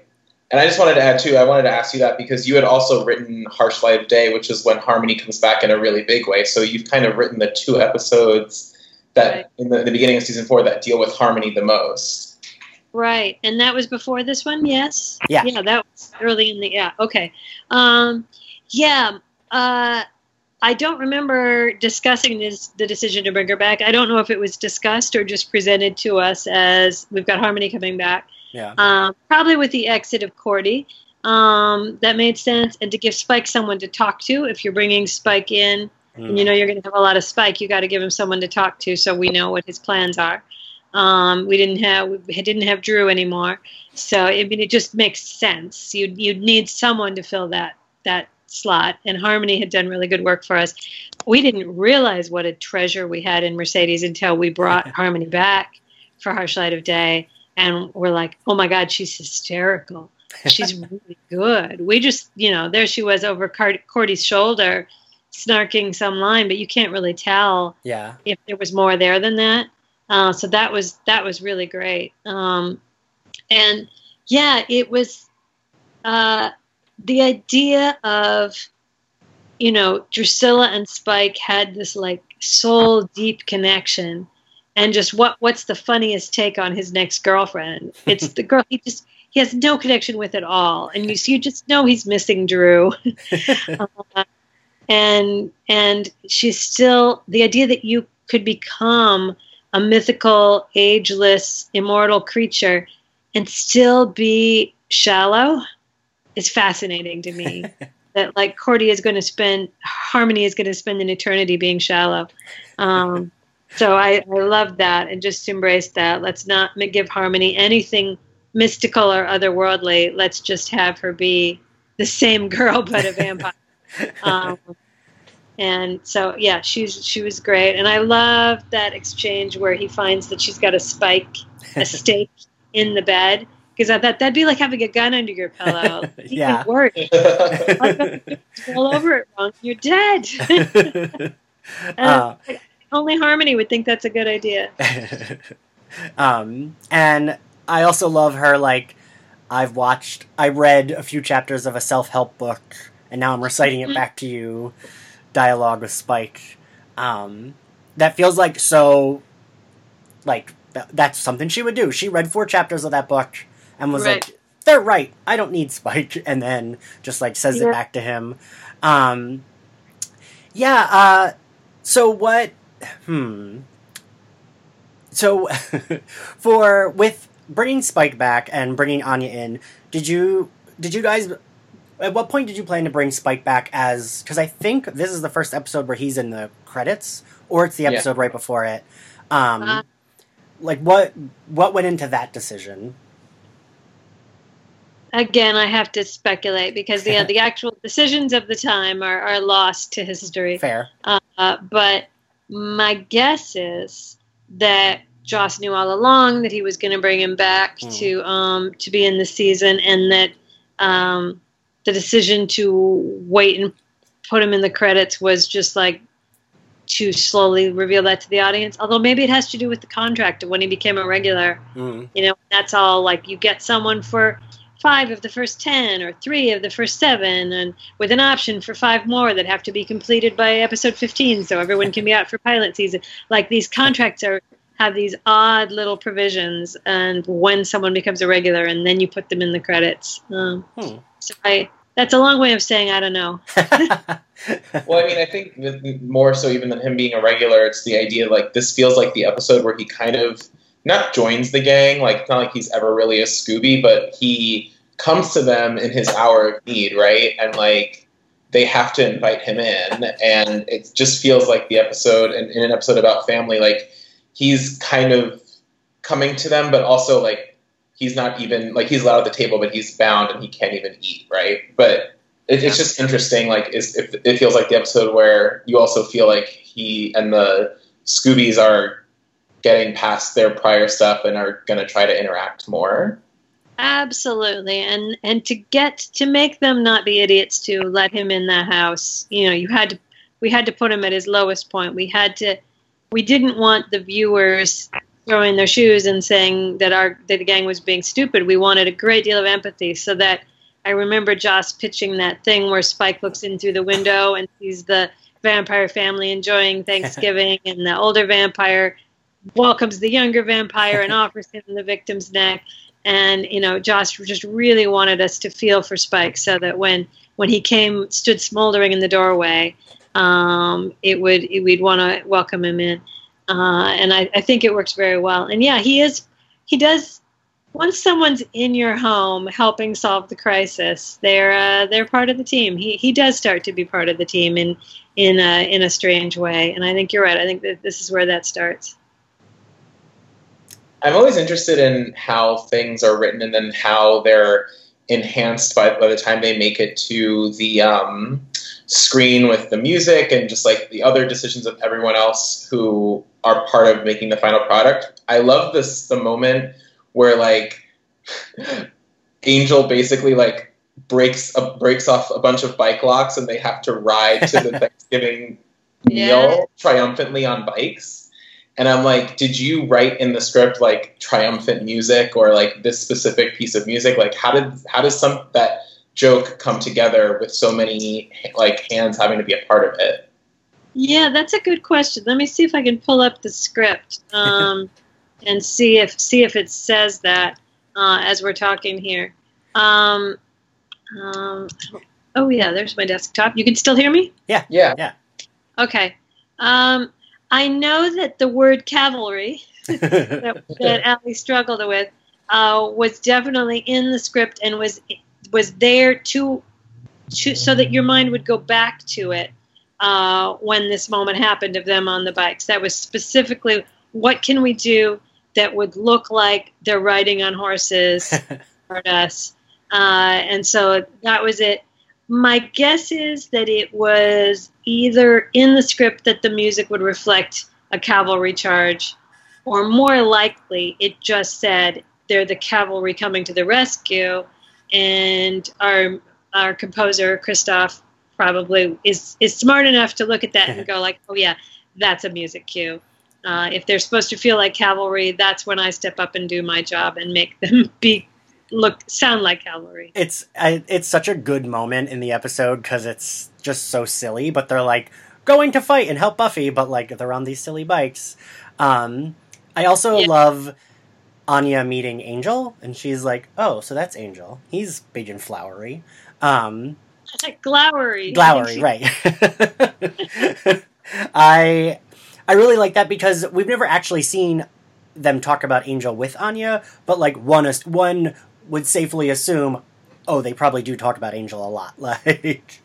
And I just wanted to add, too, I wanted to ask you that because you had also written Harsh Light of Day, which is when Harmony comes back in a really big way. So you've kind of written the two episodes that in the beginning of season 4 that deal with Harmony the most. Right. And that was before this one, yes? Yeah. Yeah, that was early in the... Yeah, okay. I don't remember discussing the decision to bring her back. I don't know if it was discussed or just presented to us as we've got Harmony coming back. Yeah. Probably with the exit of Cordy, that made sense, and to give Spike someone to talk to. If you're bringing Spike in, and you know you're going to have a lot of Spike, you got to give him someone to talk to, so we know what his plans are. We didn't have Drew anymore, so I mean it just makes sense. You'd need someone to fill that slot, and Harmony had done really good work for us. We didn't realize what a treasure we had in Mercedes until we brought Harmony back for Harsh Light of Day. And we're like, oh, my God, she's hysterical. She's really good. We just, you know, there she was over Cordy's shoulder, snarking some line, but you can't really tell if there was more there than that. So that was really great. It was the idea of, you know, Drusilla and Spike had this, like, soul-deep connection. And just what's the funniest take on his next girlfriend? It's the girl he has no connection with at all, and you just know he's missing Drew. And she's still the idea that you could become a mythical, ageless, immortal creature and still be shallow is fascinating to me. That like Harmony is going to spend an eternity being shallow. So I love that and just embraced that. Let's not give Harmony anything mystical or otherworldly. Let's just have her be the same girl but a vampire. She was great. And I love that exchange where he finds that she's got a stake in the bed. Because I thought that'd be like having a gun under your pillow. Yeah. Worry. Roll over it wrong. You're dead. Only Harmony would think that's a good idea. And I also love her, like, I read a few chapters of a self-help book, and now I'm reciting it back to you, dialogue with Spike. That feels like so, like, that's something she would do. She read 4 chapters of that book and was right. Like, they're right, I don't need Spike, and then just, like, says it back to him. So what... So, with bringing Spike back and bringing Anya in, did you guys, at what point did you plan to bring Spike back as, because I think this is the first episode where he's in the credits, or it's the episode right before it. Like, what went into that decision? Again, I have to speculate because the actual decisions of the time are lost to history. Fair. But my guess is that Joss knew all along that he was going to bring him back to be in the season, and that the decision to wait and put him in the credits was just like to slowly reveal that to the audience. Although maybe it has to do with the contract of when he became a regular. Mm. You know, that's all, like, you get someone for 5 of the first 10 or 3 of the first 7, and with an option for 5 more that have to be completed by episode 15 so everyone can be out for pilot season. Like, these contracts have these odd little provisions, and when someone becomes a regular, and then you put them in the credits. So that's a long way of saying I don't know. Well, I mean, I think more so even than him being a regular, it's the idea, like, this feels like the episode where he kind of not joins the gang, like, it's not like he's ever really a Scooby, but he comes to them in his hour of need, right? And, like, they have to invite him in, and it just feels like the episode, and in an episode about family, like, he's kind of coming to them, but also, like, he's not even, like, he's allowed at the table, but he's bound and he can't even eat, right? But it's just interesting, like, it feels like the episode where you also feel like he and the Scoobies are getting past their prior stuff and are going to try to interact more. Absolutely. And to make them not be idiots, to let him in the house, you know, we had to put him at his lowest point. We didn't want the viewers throwing their shoes and saying that the gang was being stupid. We wanted a great deal of empathy, so that I remember Joss pitching that thing where Spike looks in through the window and sees the vampire family enjoying Thanksgiving and the older vampire welcomes the younger vampire and offers him the victim's neck. And, you know, Josh just really wanted us to feel for Spike, so that when he stood smoldering in the doorway, we'd want to welcome him in. And I think it works very well. And yeah, he does, once someone's in your home helping solve the crisis, they're part of the team. He does start to be part of the team in a strange way. And I think you're right. I think that this is where that starts. I'm always interested in how things are written and then how they're enhanced by the time they make it to the screen with the music and just, like, the other decisions of everyone else who are part of making the final product. I love the moment where, like, Angel basically, like, breaks off a bunch of bike locks and they have to ride to the Thanksgiving meal triumphantly on bikes. And I'm like, did you write in the script, like, triumphant music, or, like, this specific piece of music? Like, how does that joke come together with so many, like, hands having to be a part of it? Yeah, that's a good question. Let me see if I can pull up the script and see if it says that as we're talking here. Oh yeah, there's my desktop. You can still hear me? Yeah. Okay. I know that the word cavalry that Allie struggled with was definitely in the script and was there to so that your mind would go back to it when this moment happened of them on the bikes. That was specifically, what can we do that would look like they're riding on horses toward us? And so that was it. My guess is that it was either in the script that the music would reflect a cavalry charge, or more likely it just said they're the cavalry coming to the rescue, and our composer, Christoph, probably is smart enough to look at that and go like, oh yeah, that's a music cue. If they're supposed to feel like cavalry, that's when I step up and do my job and make them sound like cavalry. It's such a good moment in the episode because it's just so silly, but they're, like, going to fight and help Buffy, but, like, they're on these silly bikes. I also love Anya meeting Angel, and she's like, oh, so that's Angel. He's big and flowery. Glowery, right. I really like that because we've never actually seen them talk about Angel with Anya, but like one would safely assume, oh, they probably do talk about Angel a lot. Like,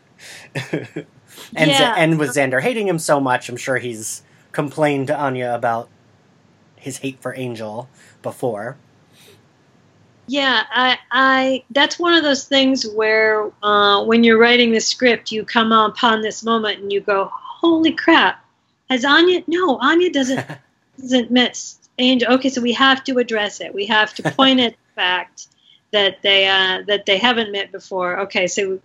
and with Xander hating him so much, I'm sure he's complained to Anya about his hate for Angel before. Yeah, I that's one of those things where when you're writing the script, you come upon this moment and you go, holy crap, has Anya? No, Anya doesn't miss Angel. Okay, so we have to address it. We have to point at the fact that they haven't met before. Okay, so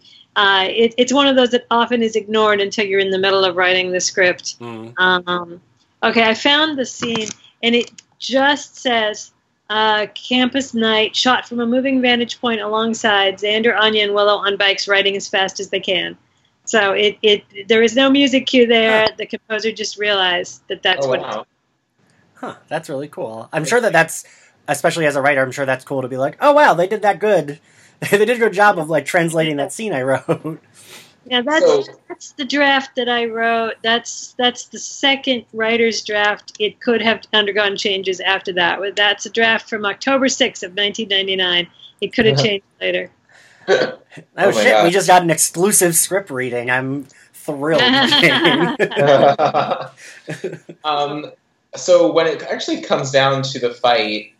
it's one of those that often is ignored until you're in the middle of writing the script. Mm. Okay, I found the scene, and it just says, campus night, shot from a moving vantage point alongside Xander, Anya, and Willow on bikes riding as fast as they can. So there is no music cue there. The composer just realized that's what. Wow. Huh, that's really cool. I'm sure that's, especially as a writer, I'm sure that's cool to be like, oh wow, they did that good. They did a good job of like translating that scene I wrote. Yeah, that's the draft that I wrote. That's the second writer's draft. It could have undergone changes after that. That's a draft from October 6th of 1999. It could have changed later. Oh shit, God. We just got an exclusive script reading. I'm thrilled. So when it actually comes down to the fight,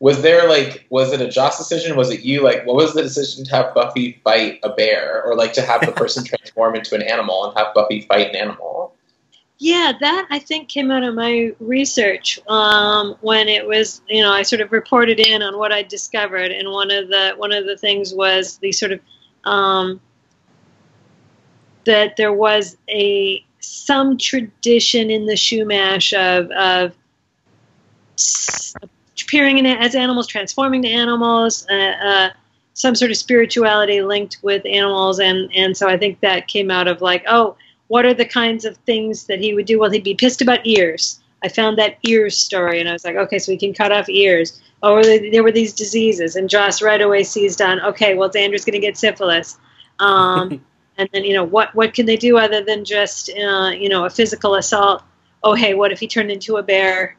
was it a Joss decision? Was it you? Like, what was the decision to have Buffy fight a bear, or like to have the person transform into an animal and have Buffy fight an animal? Yeah, that I think came out of my research when it was, I sort of reported in on what I discovered, and one of the things was the sort of that there was some tradition in the Chumash of appearing as animals, transforming to animals, some sort of spirituality linked with animals. And so I think that came out of like, oh, what are the kinds of things that he would do? Well, he'd be pissed about ears. I found that ears story, and I was like, okay, so we can cut off ears. Oh, there were these diseases, and Joss right away seized on, okay, well, Xander's going to get syphilis. And then, what can they do other than just, a physical assault? Oh, hey, what if he turned into a bear?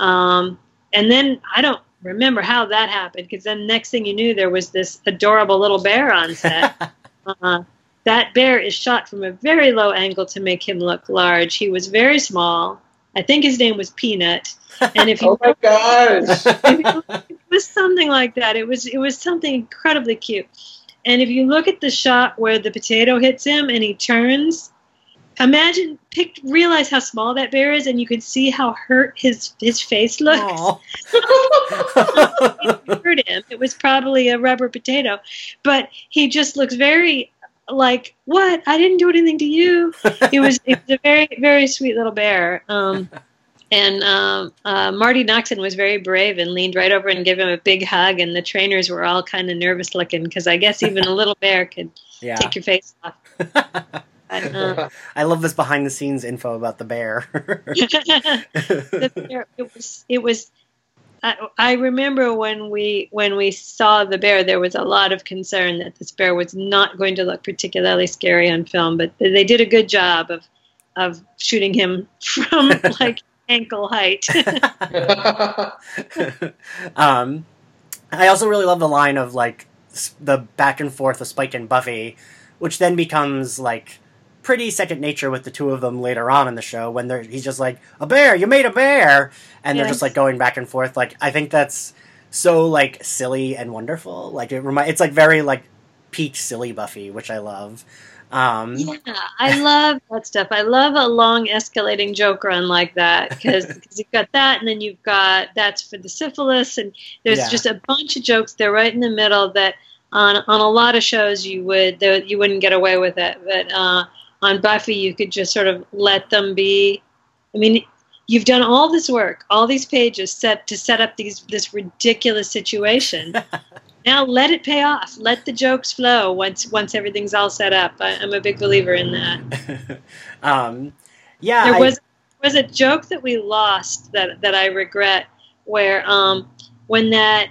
And then I don't remember how that happened, because then next thing you knew, there was this adorable little bear on set. That bear is shot from a very low angle to make him look large. He was very small. I think his name was Peanut. And if oh my gosh! It was something like that. It was something incredibly cute. And if you look at the shot where the potato hits him and he turns, imagine, realize how small that bear is, and you can see how hurt his face looks. It hurt him. It was probably a rubber potato, but he just looks very like, what? I didn't do anything to you. It was a very, very sweet little bear. And Marty Noxon was very brave and leaned right over and gave him a big hug, and the trainers were all kind of nervous looking, because I guess even a little bear could take your face off. I love this behind-the-scenes info about the bear. It was. I remember when we saw the bear, there was a lot of concern that this bear was not going to look particularly scary on film, but they did a good job of shooting him from like ankle height. I also really love the line of like the back and forth of Spike and Buffy, which then becomes like pretty second nature with the two of them later on in the show, when he's just like, a bear, you made a bear! And they're just like going back and forth. Like, I think that's so like silly and wonderful. Like, it's like very like peak silly Buffy, which I love. I love that stuff. I love a long escalating joke run like that, because you've got that, and then you've got that's for the syphilis, and there's just a bunch of jokes there right in the middle that on a lot of shows you wouldn't get away with it, but on Buffy, you could just sort of let them be. I mean, you've done all this work, all these pages set up this ridiculous situation. Now let it pay off. Let the jokes flow once everything's all set up. I'm a big believer in that. There was a joke that we lost that I regret, where when that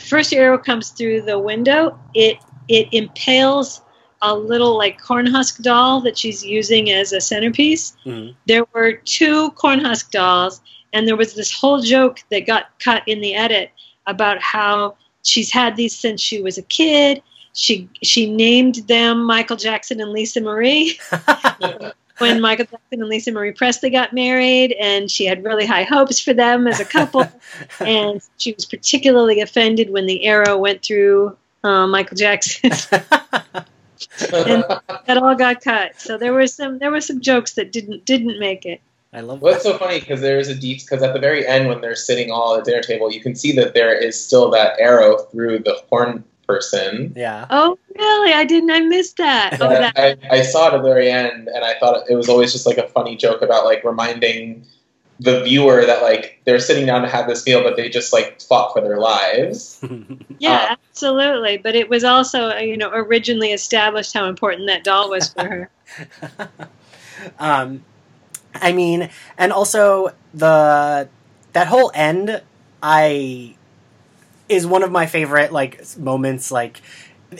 first arrow comes through the window, it impales a little like cornhusk doll that she's using as a centerpiece. Mm-hmm. There were two cornhusk dolls, And there was this whole joke that got cut in the edit about how she's had these since she was a kid. She named them Michael Jackson and Lisa Marie when Michael Jackson and Lisa Marie Presley got married, and she had really high hopes for them as a couple. And she was particularly offended when the arrow went through Michael Jackson. And that all got cut. So there were some jokes that didn't make it. I love. Well, it's so funny because there is a deep, because at the very end when they're sitting all at the dinner table, you can see that there is still that arrow through the horn person. Yeah. Oh, really? I missed that. Oh, that. I saw it at the very end, and I thought it was always just like a funny joke about like reminding the viewer that like they're sitting down to have this meal, but they just like fought for their lives. Yeah, absolutely. But it was also, you know, originally established how important that doll was for her. I mean, and also that whole end is one of my favorite like moments. Like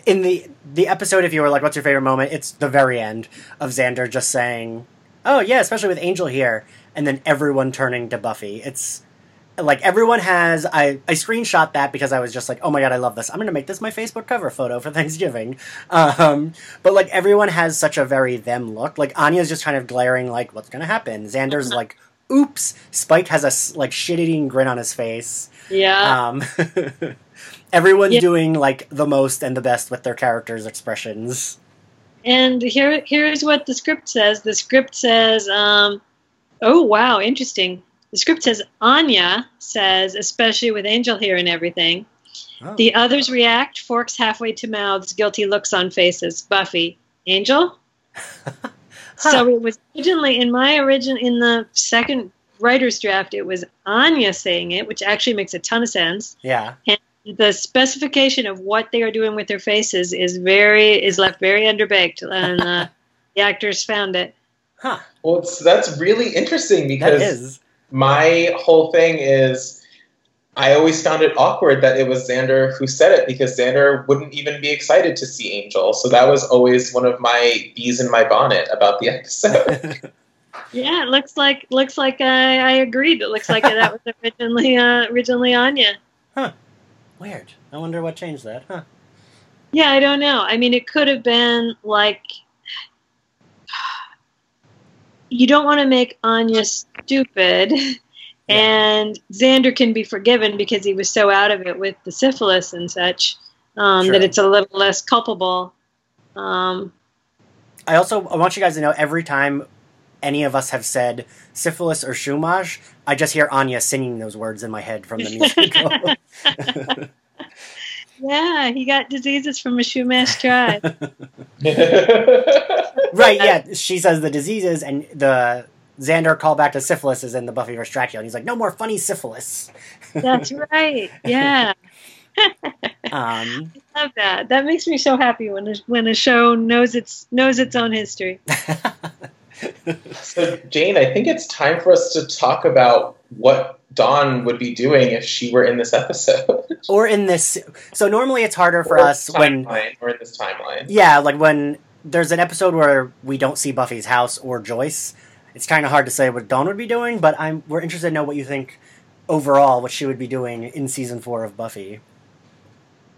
in the episode, if you were like, "What's your favorite moment?" It's the very end of Xander just saying, "Oh yeah," especially with Angel here, and then everyone turning to Buffy. It's like everyone has. I screenshot that because I was just like, "Oh my god, I love this! I'm gonna make this my Facebook cover photo for Thanksgiving." But like everyone has such a very them look. Like Anya's just kind of glaring, like, "What's gonna happen?" Xander's like, "Oops!" Spike has a like shit-eating grin on his face. Yeah. Everyone's doing like the most and the best with their characters' expressions. And here's what the script says. The script says, "Oh wow, interesting." The script says Anya says, especially with Angel here and everything. Oh. The others react, forks halfway to mouths, guilty looks on faces. Buffy, Angel. So it was originally in the second writer's draft, it was Anya saying it, which actually makes a ton of sense. Yeah. And the specification of what they are doing with their faces is left very underbaked, and the actors found it. Huh. Well, that's really interesting because my whole thing is I always found it awkward that it was Xander who said it because Xander wouldn't even be excited to see Angel. So that was always one of my bees in my bonnet about the episode. Yeah, it looks like I agreed. It looks like that was originally Anya. Huh. Weird. I wonder what changed that, huh? Yeah, I don't know. I mean, it could have been like you don't want to make Anya stupid, and Xander can be forgiven because he was so out of it with the syphilis and such that it's a little less culpable. I want you guys to know every time any of us have said syphilis or Chumash, I just hear Anya singing those words in my head from the musical. Yeah, he got diseases from a Chumash tribe. Right, yeah. She says the diseases, and the Xander callback to syphilis is in the Buffy vs. Dracula, and he's like, no more funny syphilis. That's right, yeah. I love that. That makes me so happy when a show knows its own history. So, Jane, I think it's time for us to talk about what Dawn would be doing if she were in this episode. Or in this... So normally it's harder for us when... Or in this timeline. Yeah, like when there's an episode where we don't see Buffy's house or Joyce, it's kind of hard to say what Dawn would be doing, but we're interested to know what you think overall, what she would be doing in Season 4 of Buffy.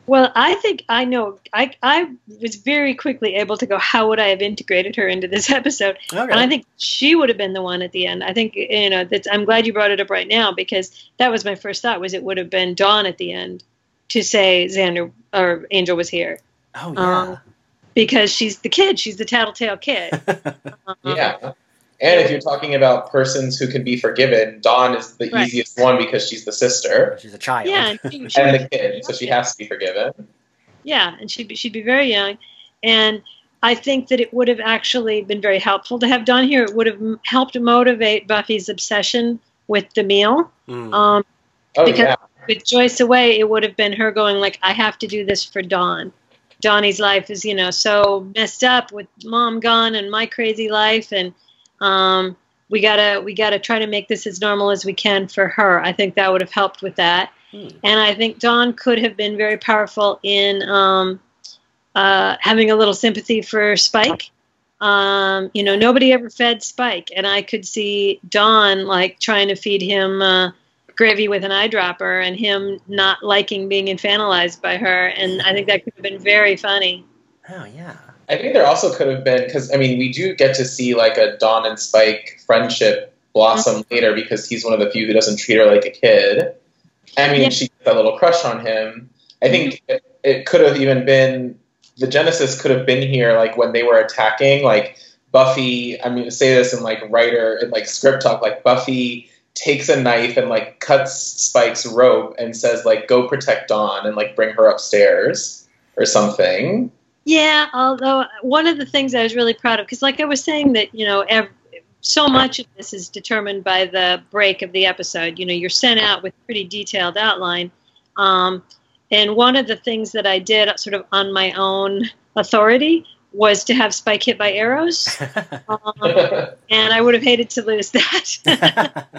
Well, I think I know... I was very quickly able to go, how would I have integrated her into this episode? Okay. And I think she would have been the one at the end. I think, you know, I'm glad you brought it up right now, because that was my first thought, was it would have been Dawn at the end to say Xander or Angel was here. Oh, yeah. Because she's the kid. She's the tattletale kid. Yeah. And if you're talking about persons who can be forgiven, Dawn is the easiest one because she's the sister. She's a child. Yeah, and, and the kid, so she has to be forgiven. Yeah, and she'd be very young. And I think that it would have actually been very helpful to have Dawn here. It would have helped motivate Buffy's obsession with the meal. Because with Joyce away, it would have been her going like, I have to do this for Dawn. Donnie's life is, you know, so messed up with mom gone and my crazy life, and we gotta try to make this as normal as we can for her. I think that would have helped with that. And I think Dawn could have been very powerful in having a little sympathy for Spike, You know, nobody ever fed Spike, and I could see Dawn like trying to feed him gravy with an eyedropper, and him not liking being infantilized by her. And I think that could have been very funny. Oh yeah. I think there also could have been, because I mean, we do get to see like a Dawn and Spike friendship blossom later, because he's one of the few who doesn't treat her like a kid. I mean, she gets that little crush on him. I think it could have even been, the genesis could have been here, like when they were attacking, like Buffy, I'm going to say this in like writer and like script talk, like Buffy takes a knife and like cuts Spike's rope and says like, go protect Dawn and like bring her upstairs or something. Yeah, although one of the things I was really proud of, because like I was saying that, you know, so much of this is determined by the break of the episode. You know, you're sent out with a pretty detailed outline. And one of the things that I did sort of on my own authority was to have Spike hit by arrows. And I would have hated to lose that.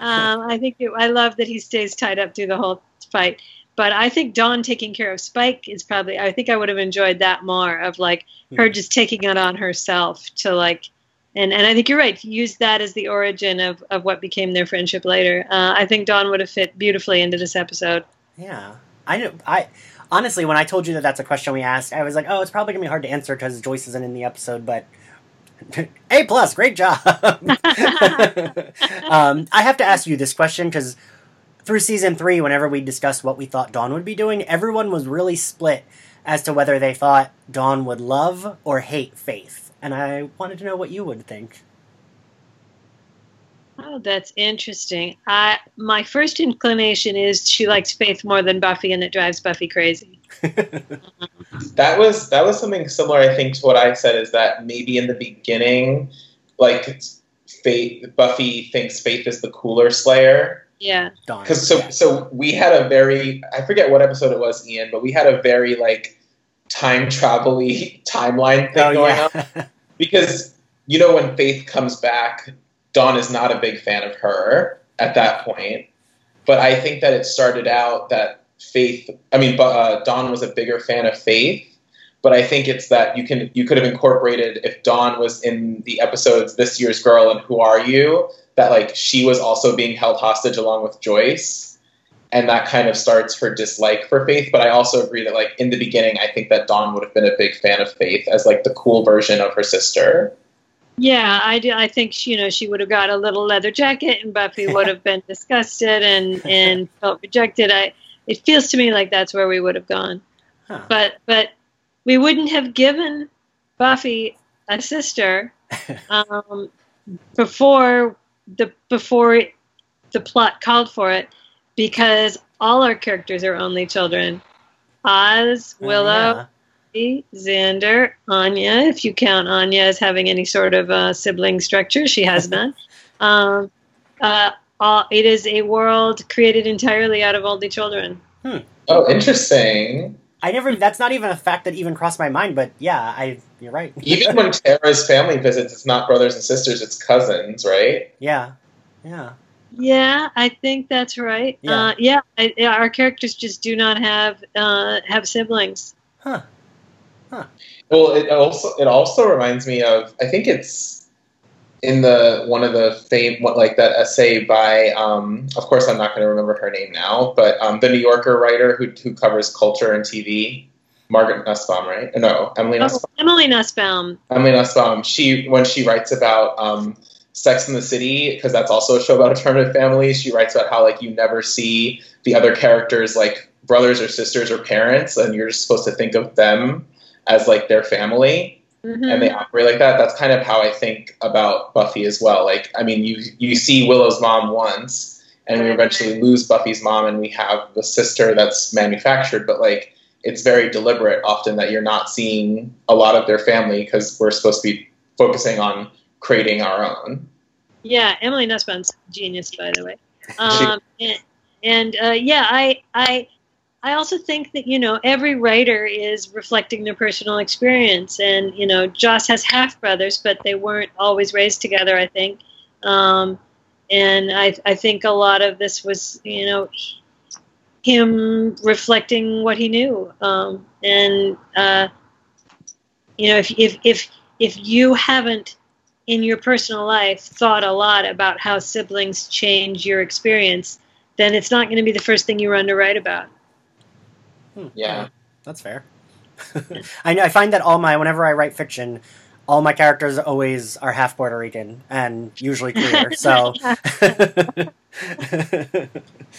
I love that he stays tied up through the whole fight. But I think Dawn taking care of Spike is probably, I think I would have enjoyed that more, of like her just taking it on herself to like, and I think you're right, use that as the origin of what became their friendship later. I think Dawn would have fit beautifully into this episode. Yeah. I honestly, when I told you that that's a question we asked, I was like, oh, it's probably going to be hard to answer because Joyce isn't in the episode, but A+, great job. I have to ask you this question because through season 3, whenever we discussed what we thought Dawn would be doing, everyone was really split as to whether they thought Dawn would love or hate Faith. And I wanted to know what you would think. Oh, that's interesting. My first inclination is she likes Faith more than Buffy, and it drives Buffy crazy. That was something similar, I think, to what I said, is that maybe in the beginning, like, Buffy thinks Faith is the cooler Slayer. Yeah. Because so we had a very, I forget what episode it was, Ian, but we had a very like time travel-y timeline thing going on. Because, you know, when Faith comes back, Dawn is not a big fan of her at that point. But I think that it started out that Dawn was a bigger fan of Faith. But I think it's that you could have incorporated, if Dawn was in the episodes This Year's Girl and Who Are You, that like she was also being held hostage along with Joyce, and that kind of starts her dislike for Faith. But I also agree that like in the beginning, I think that Dawn would have been a big fan of Faith as like the cool version of her sister. Yeah, I do. I think she, you know, she would have got a little leather jacket, and Buffy would have been disgusted and felt rejected. It feels to me like that's where we would have gone, but we wouldn't have given Buffy a sister before the plot called for it, because all our characters are only children. Oz, Willow, Xander, Anya, if you count Anya as having any sort of sibling structure, she has none. It is a world created entirely out of only children. Oh, interesting. That's not even a fact that even crossed my mind, but yeah, you're right. Even when Tara's family visits, it's not brothers and sisters, it's cousins, right? Yeah. Yeah, I think that's right. Yeah, our characters just do not have siblings. Huh. Well, it also reminds me of, I think it's in that essay by, of course I'm not going to remember her name now, but the New Yorker writer who covers culture and TV, Margaret Nussbaum, right? No, Emily Nussbaum. Emily Nussbaum. Emily Nussbaum. When she writes about Sex and the City, because that's also a show about alternative families, she writes about how like you never see the other characters like brothers or sisters or parents, and you're just supposed to think of them as like their family. And they operate like that. That's kind of how I think about Buffy as well. Like, I mean, you see Willow's mom once, and we eventually lose Buffy's mom, and we have the sister that's manufactured. But like, it's very deliberate often that you're not seeing a lot of their family because we're supposed to be focusing on creating our own. Yeah, Emily Nussbaum's genius, by the way. I also think that, you know, every writer is reflecting their personal experience. And, you know, Joss has half-brothers, but they weren't always raised together, I think. And I think a lot of this was, you know, him reflecting what he knew. You know, if if you haven't in your personal life thought a lot about how siblings change your experience, then it's not going to be the first thing you run to write about. Yeah. That's fair. I find that whenever I write fiction, all my characters always are half Puerto Rican and usually queer, so.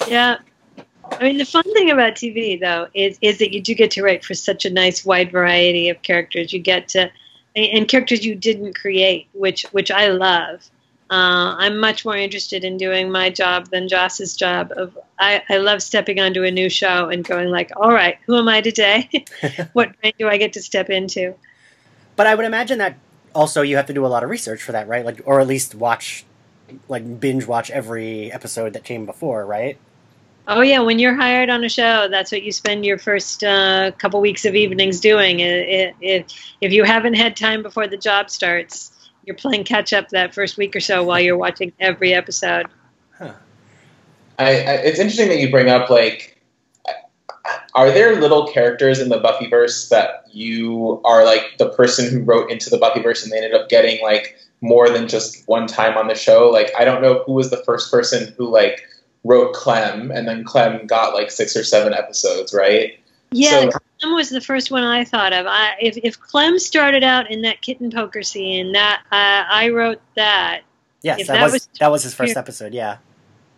Yeah. I mean, the fun thing about TV, though, is that you do get to write for such a nice wide variety of characters. You get to, and characters you didn't create, which I love. I'm much more interested in doing my job than Joss's job. I love stepping onto a new show and going like, all right, who am I today? What brain do I get to step into? But I would imagine that also you have to do a lot of research for that, right? Like, or at least binge watch every episode that came before, right? Oh, yeah. When you're hired on a show, that's what you spend your first couple weeks of evenings doing. If you haven't had time before the job starts, you're playing catch-up that first week or so while you're watching every episode. Huh. It's interesting that you bring up, like, are there little characters in the Buffyverse that you are, like, the person who wrote into the Buffyverse and they ended up getting, like, more than just one time on the show? Like, I don't know who was the first person who, like, wrote Clem, and then Clem got like 6 or 7 episodes, right? Yeah, so Clem was the first one I thought of. If Clem started out in that kitten poker scene, that I wrote that. Yes, if that was his first episode. Yeah.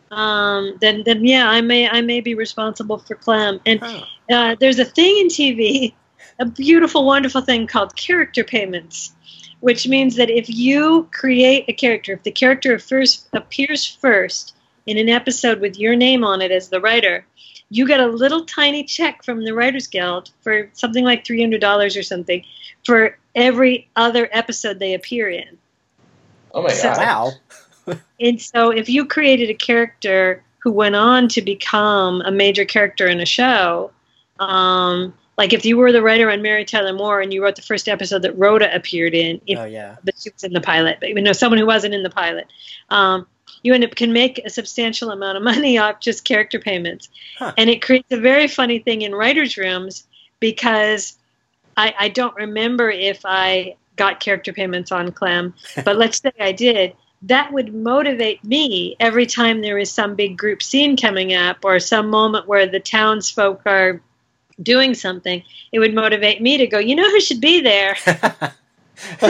Then yeah, I may be responsible for Clem. And there's a thing in TV, a beautiful, wonderful thing called character payments, which means that if you create a character, if the character appears first. In an episode with your name on it as the writer, you get a little tiny check from the Writers Guild for something like $300 or something for every other episode they appear in. Oh my God. Wow. And so if you created a character who went on to become a major character in a show, like if you were the writer on Mary Tyler Moore and you wrote the first episode that Rhoda appeared in, but she was in the pilot, but someone who wasn't in the pilot, you end up can make a substantial amount of money off just character payments. Huh. And it creates a very funny thing in writers' rooms because I don't remember if I got character payments on Clem, but let's say I did. That would motivate me every time there is some big group scene coming up or some moment where the townsfolk are doing something. It would motivate me to go, you know who should be there? So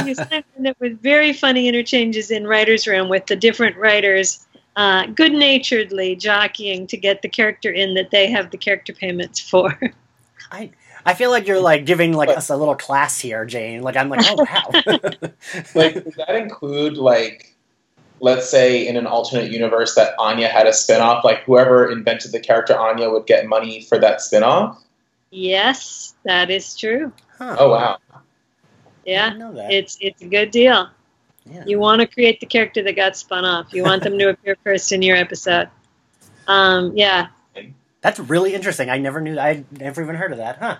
you end up with very funny interchanges in writers' room with the different writers good-naturedly jockeying to get the character in that they have the character payments for. I feel like you're like giving like us a little class here, Jane. Like I'm like, oh wow. Like does that include like, let's say in an alternate universe that Anya had a spinoff, like whoever invented the character Anya would get money for that spinoff? Yes, that is true. Huh. Oh wow. Yeah, it's a good deal. Yeah. You want to create the character that got spun off. You want them to appear first in your episode. Yeah. That's really interesting. I'd never even heard of that, huh?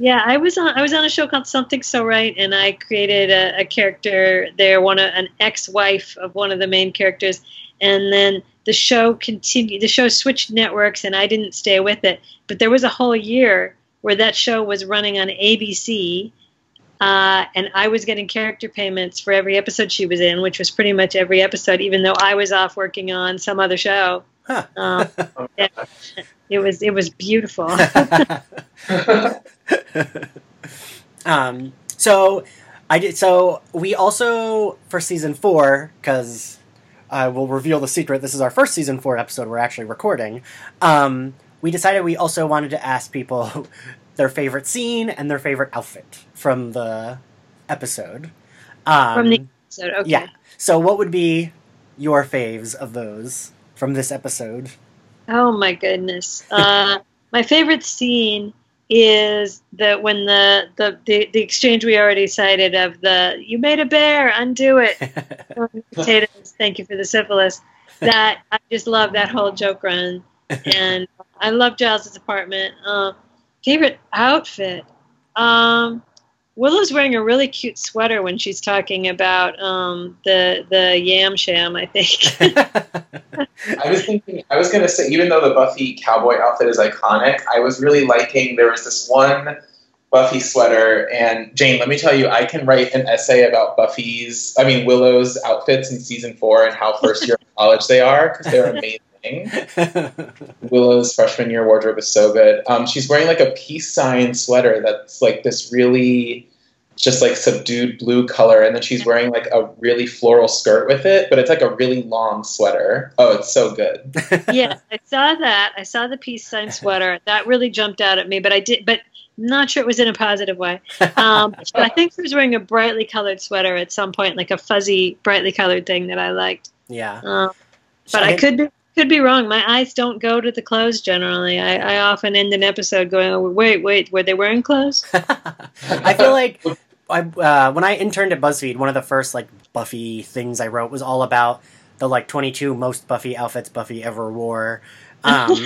Yeah, I was on a show called Something So Right, and I created a character there, an ex-wife of one of the main characters, and then the show continued. The show switched networks, and I didn't stay with it. But there was a whole year where that show was running on ABC. And I was getting character payments for every episode she was in, which was pretty much every episode, even though I was off working on some other show. Huh. Yeah, it was beautiful. So we also, for season 4, because I will reveal the secret, this is our first season 4 episode we're actually recording, we decided we also wanted to ask people their favorite scene and their favorite outfit from the episode. Okay. Yeah. So what would be your faves of those from this episode? Oh, my goodness. My favorite scene is that when the exchange we already cited of you made a bear, undo it. Potatoes, thank you for the syphilis. That I just love that whole joke run. And I love Giles' apartment. Favorite outfit? Willow's wearing a really cute sweater when she's talking about the yam sham, I think. I was going to say, even though the Buffy cowboy outfit is iconic, I was really liking, there was this one Buffy sweater. And Jane, let me tell you, I can write an essay about Willow's outfits in season 4 and how first year of college they are, because they're amazing. Willow's freshman year wardrobe is so good. She's wearing like a peace sign sweater that's like this really just like subdued blue color, and then she's wearing like a really floral skirt with it, but it's like a really long sweater. Oh, it's so good. Yes, I saw that. I saw the peace sign sweater. That really jumped out at me, but not sure it was in a positive way. But I think she was wearing a brightly colored sweater at some point, like a fuzzy, brightly colored thing that I liked. Yeah. But I could be wrong. My eyes don't go to the clothes generally. I often end an episode going, oh, wait, were they wearing clothes? I feel like when I interned at BuzzFeed, one of the first like Buffy things I wrote was all about the like 22 most Buffy outfits Buffy ever wore. And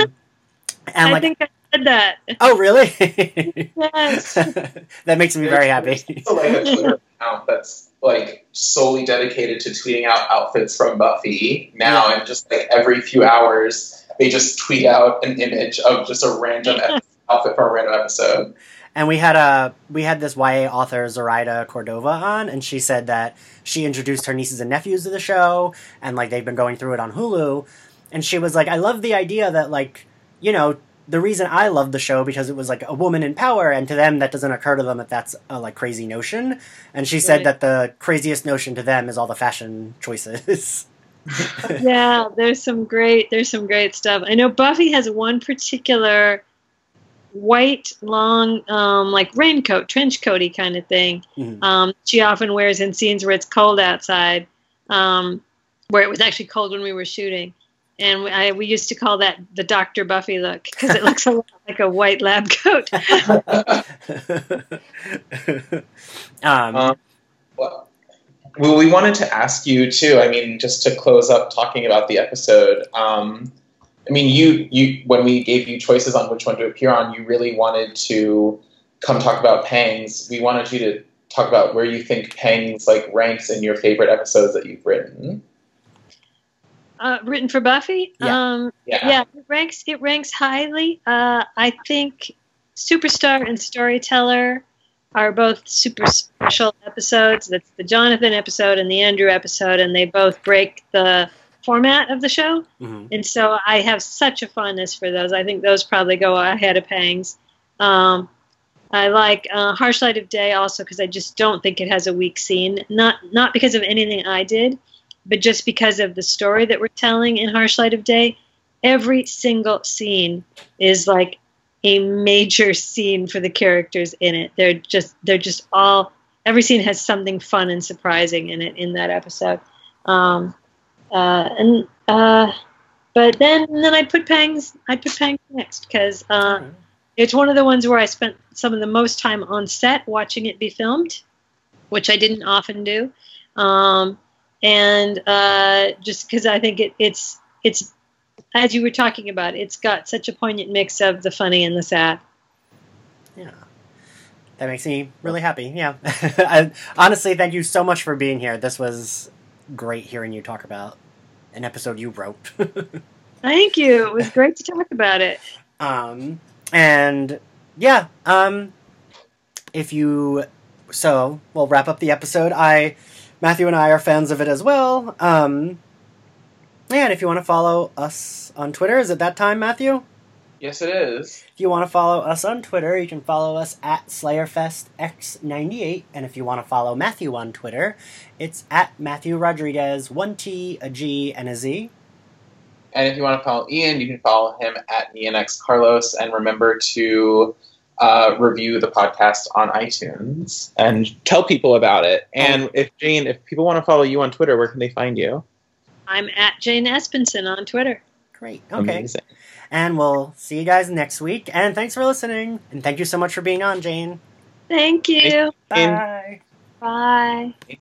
like, I think I said that. Oh, really? Yes. That makes me very happy. So, like, a Twitter account that's like solely dedicated to tweeting out outfits from Buffy now, and just like every few hours they just tweet out an image of just a random outfit for a random episode. And we had this YA author, Zoraida Cordova, on, and she said that she introduced her nieces and nephews to the show, and like they've been going through it on Hulu, and she was like, I love the idea that, like, you know, the reason I loved the show because it was like a woman in power, and to them that doesn't occur to them that that's a like crazy notion. And she said that the craziest notion to them is all the fashion choices. Yeah, there's some great stuff. I know Buffy has one particular white long like raincoat, trench coaty kind of thing. Mm-hmm. She often wears in scenes where it's cold outside, where it was actually cold when we were shooting. And we used to call that the Dr. Buffy look, because it looks a lot like a white lab coat. Well, we wanted to ask you, too, I mean, just to close up talking about the episode, I mean, you when we gave you choices on which one to appear on, you really wanted to come talk about Pangs. We wanted you to talk about where you think Pangs like ranks in your favorite episodes that you've written. Written for Buffy? Yeah. It ranks highly. I think Superstar and Storyteller are both super special episodes. That's the Jonathan episode and the Andrew episode, and they both break the format of the show. Mm-hmm. And so I have such a fondness for those. I think those probably go ahead of Pangs. I like Harsh Light of Day also, because I just don't think it has a weak scene. Not because of anything I did, but just because of the story that we're telling in Harsh Light of Day. Every single scene is like a major scene for the characters in it. They're just all, every scene has something fun and surprising in it in that episode. But then I put Pangs next, because it's one of the ones where I spent some of the most time on set watching it be filmed, which I didn't often do. And just because I think it's as you were talking about, it's got such a poignant mix of the funny and the sad. Yeah, that makes me really happy. Yeah, honestly, thank you so much for being here. This was great hearing you talk about an episode you wrote. Thank you. It was great to talk about it. We'll wrap up the episode. Matthew and I are fans of it as well. And if you want to follow us on Twitter, is it that time, Matthew? Yes, it is. If you want to follow us on Twitter, you can follow us at SlayerFestX98. And if you want to follow Matthew on Twitter, it's at Matthew Rodriguez, one T, a G, and a Z. And if you want to follow Ian, you can follow him at IanXCarlos. And remember to review the podcast on iTunes and tell people about it. And if people want to follow you on Twitter, where can they find you? I'm at Jane Espenson on Twitter. Great. Okay. Amazing. And we'll see you guys next week. And thanks for listening. And thank you so much for being on, Jane. Thank you. Bye. Bye.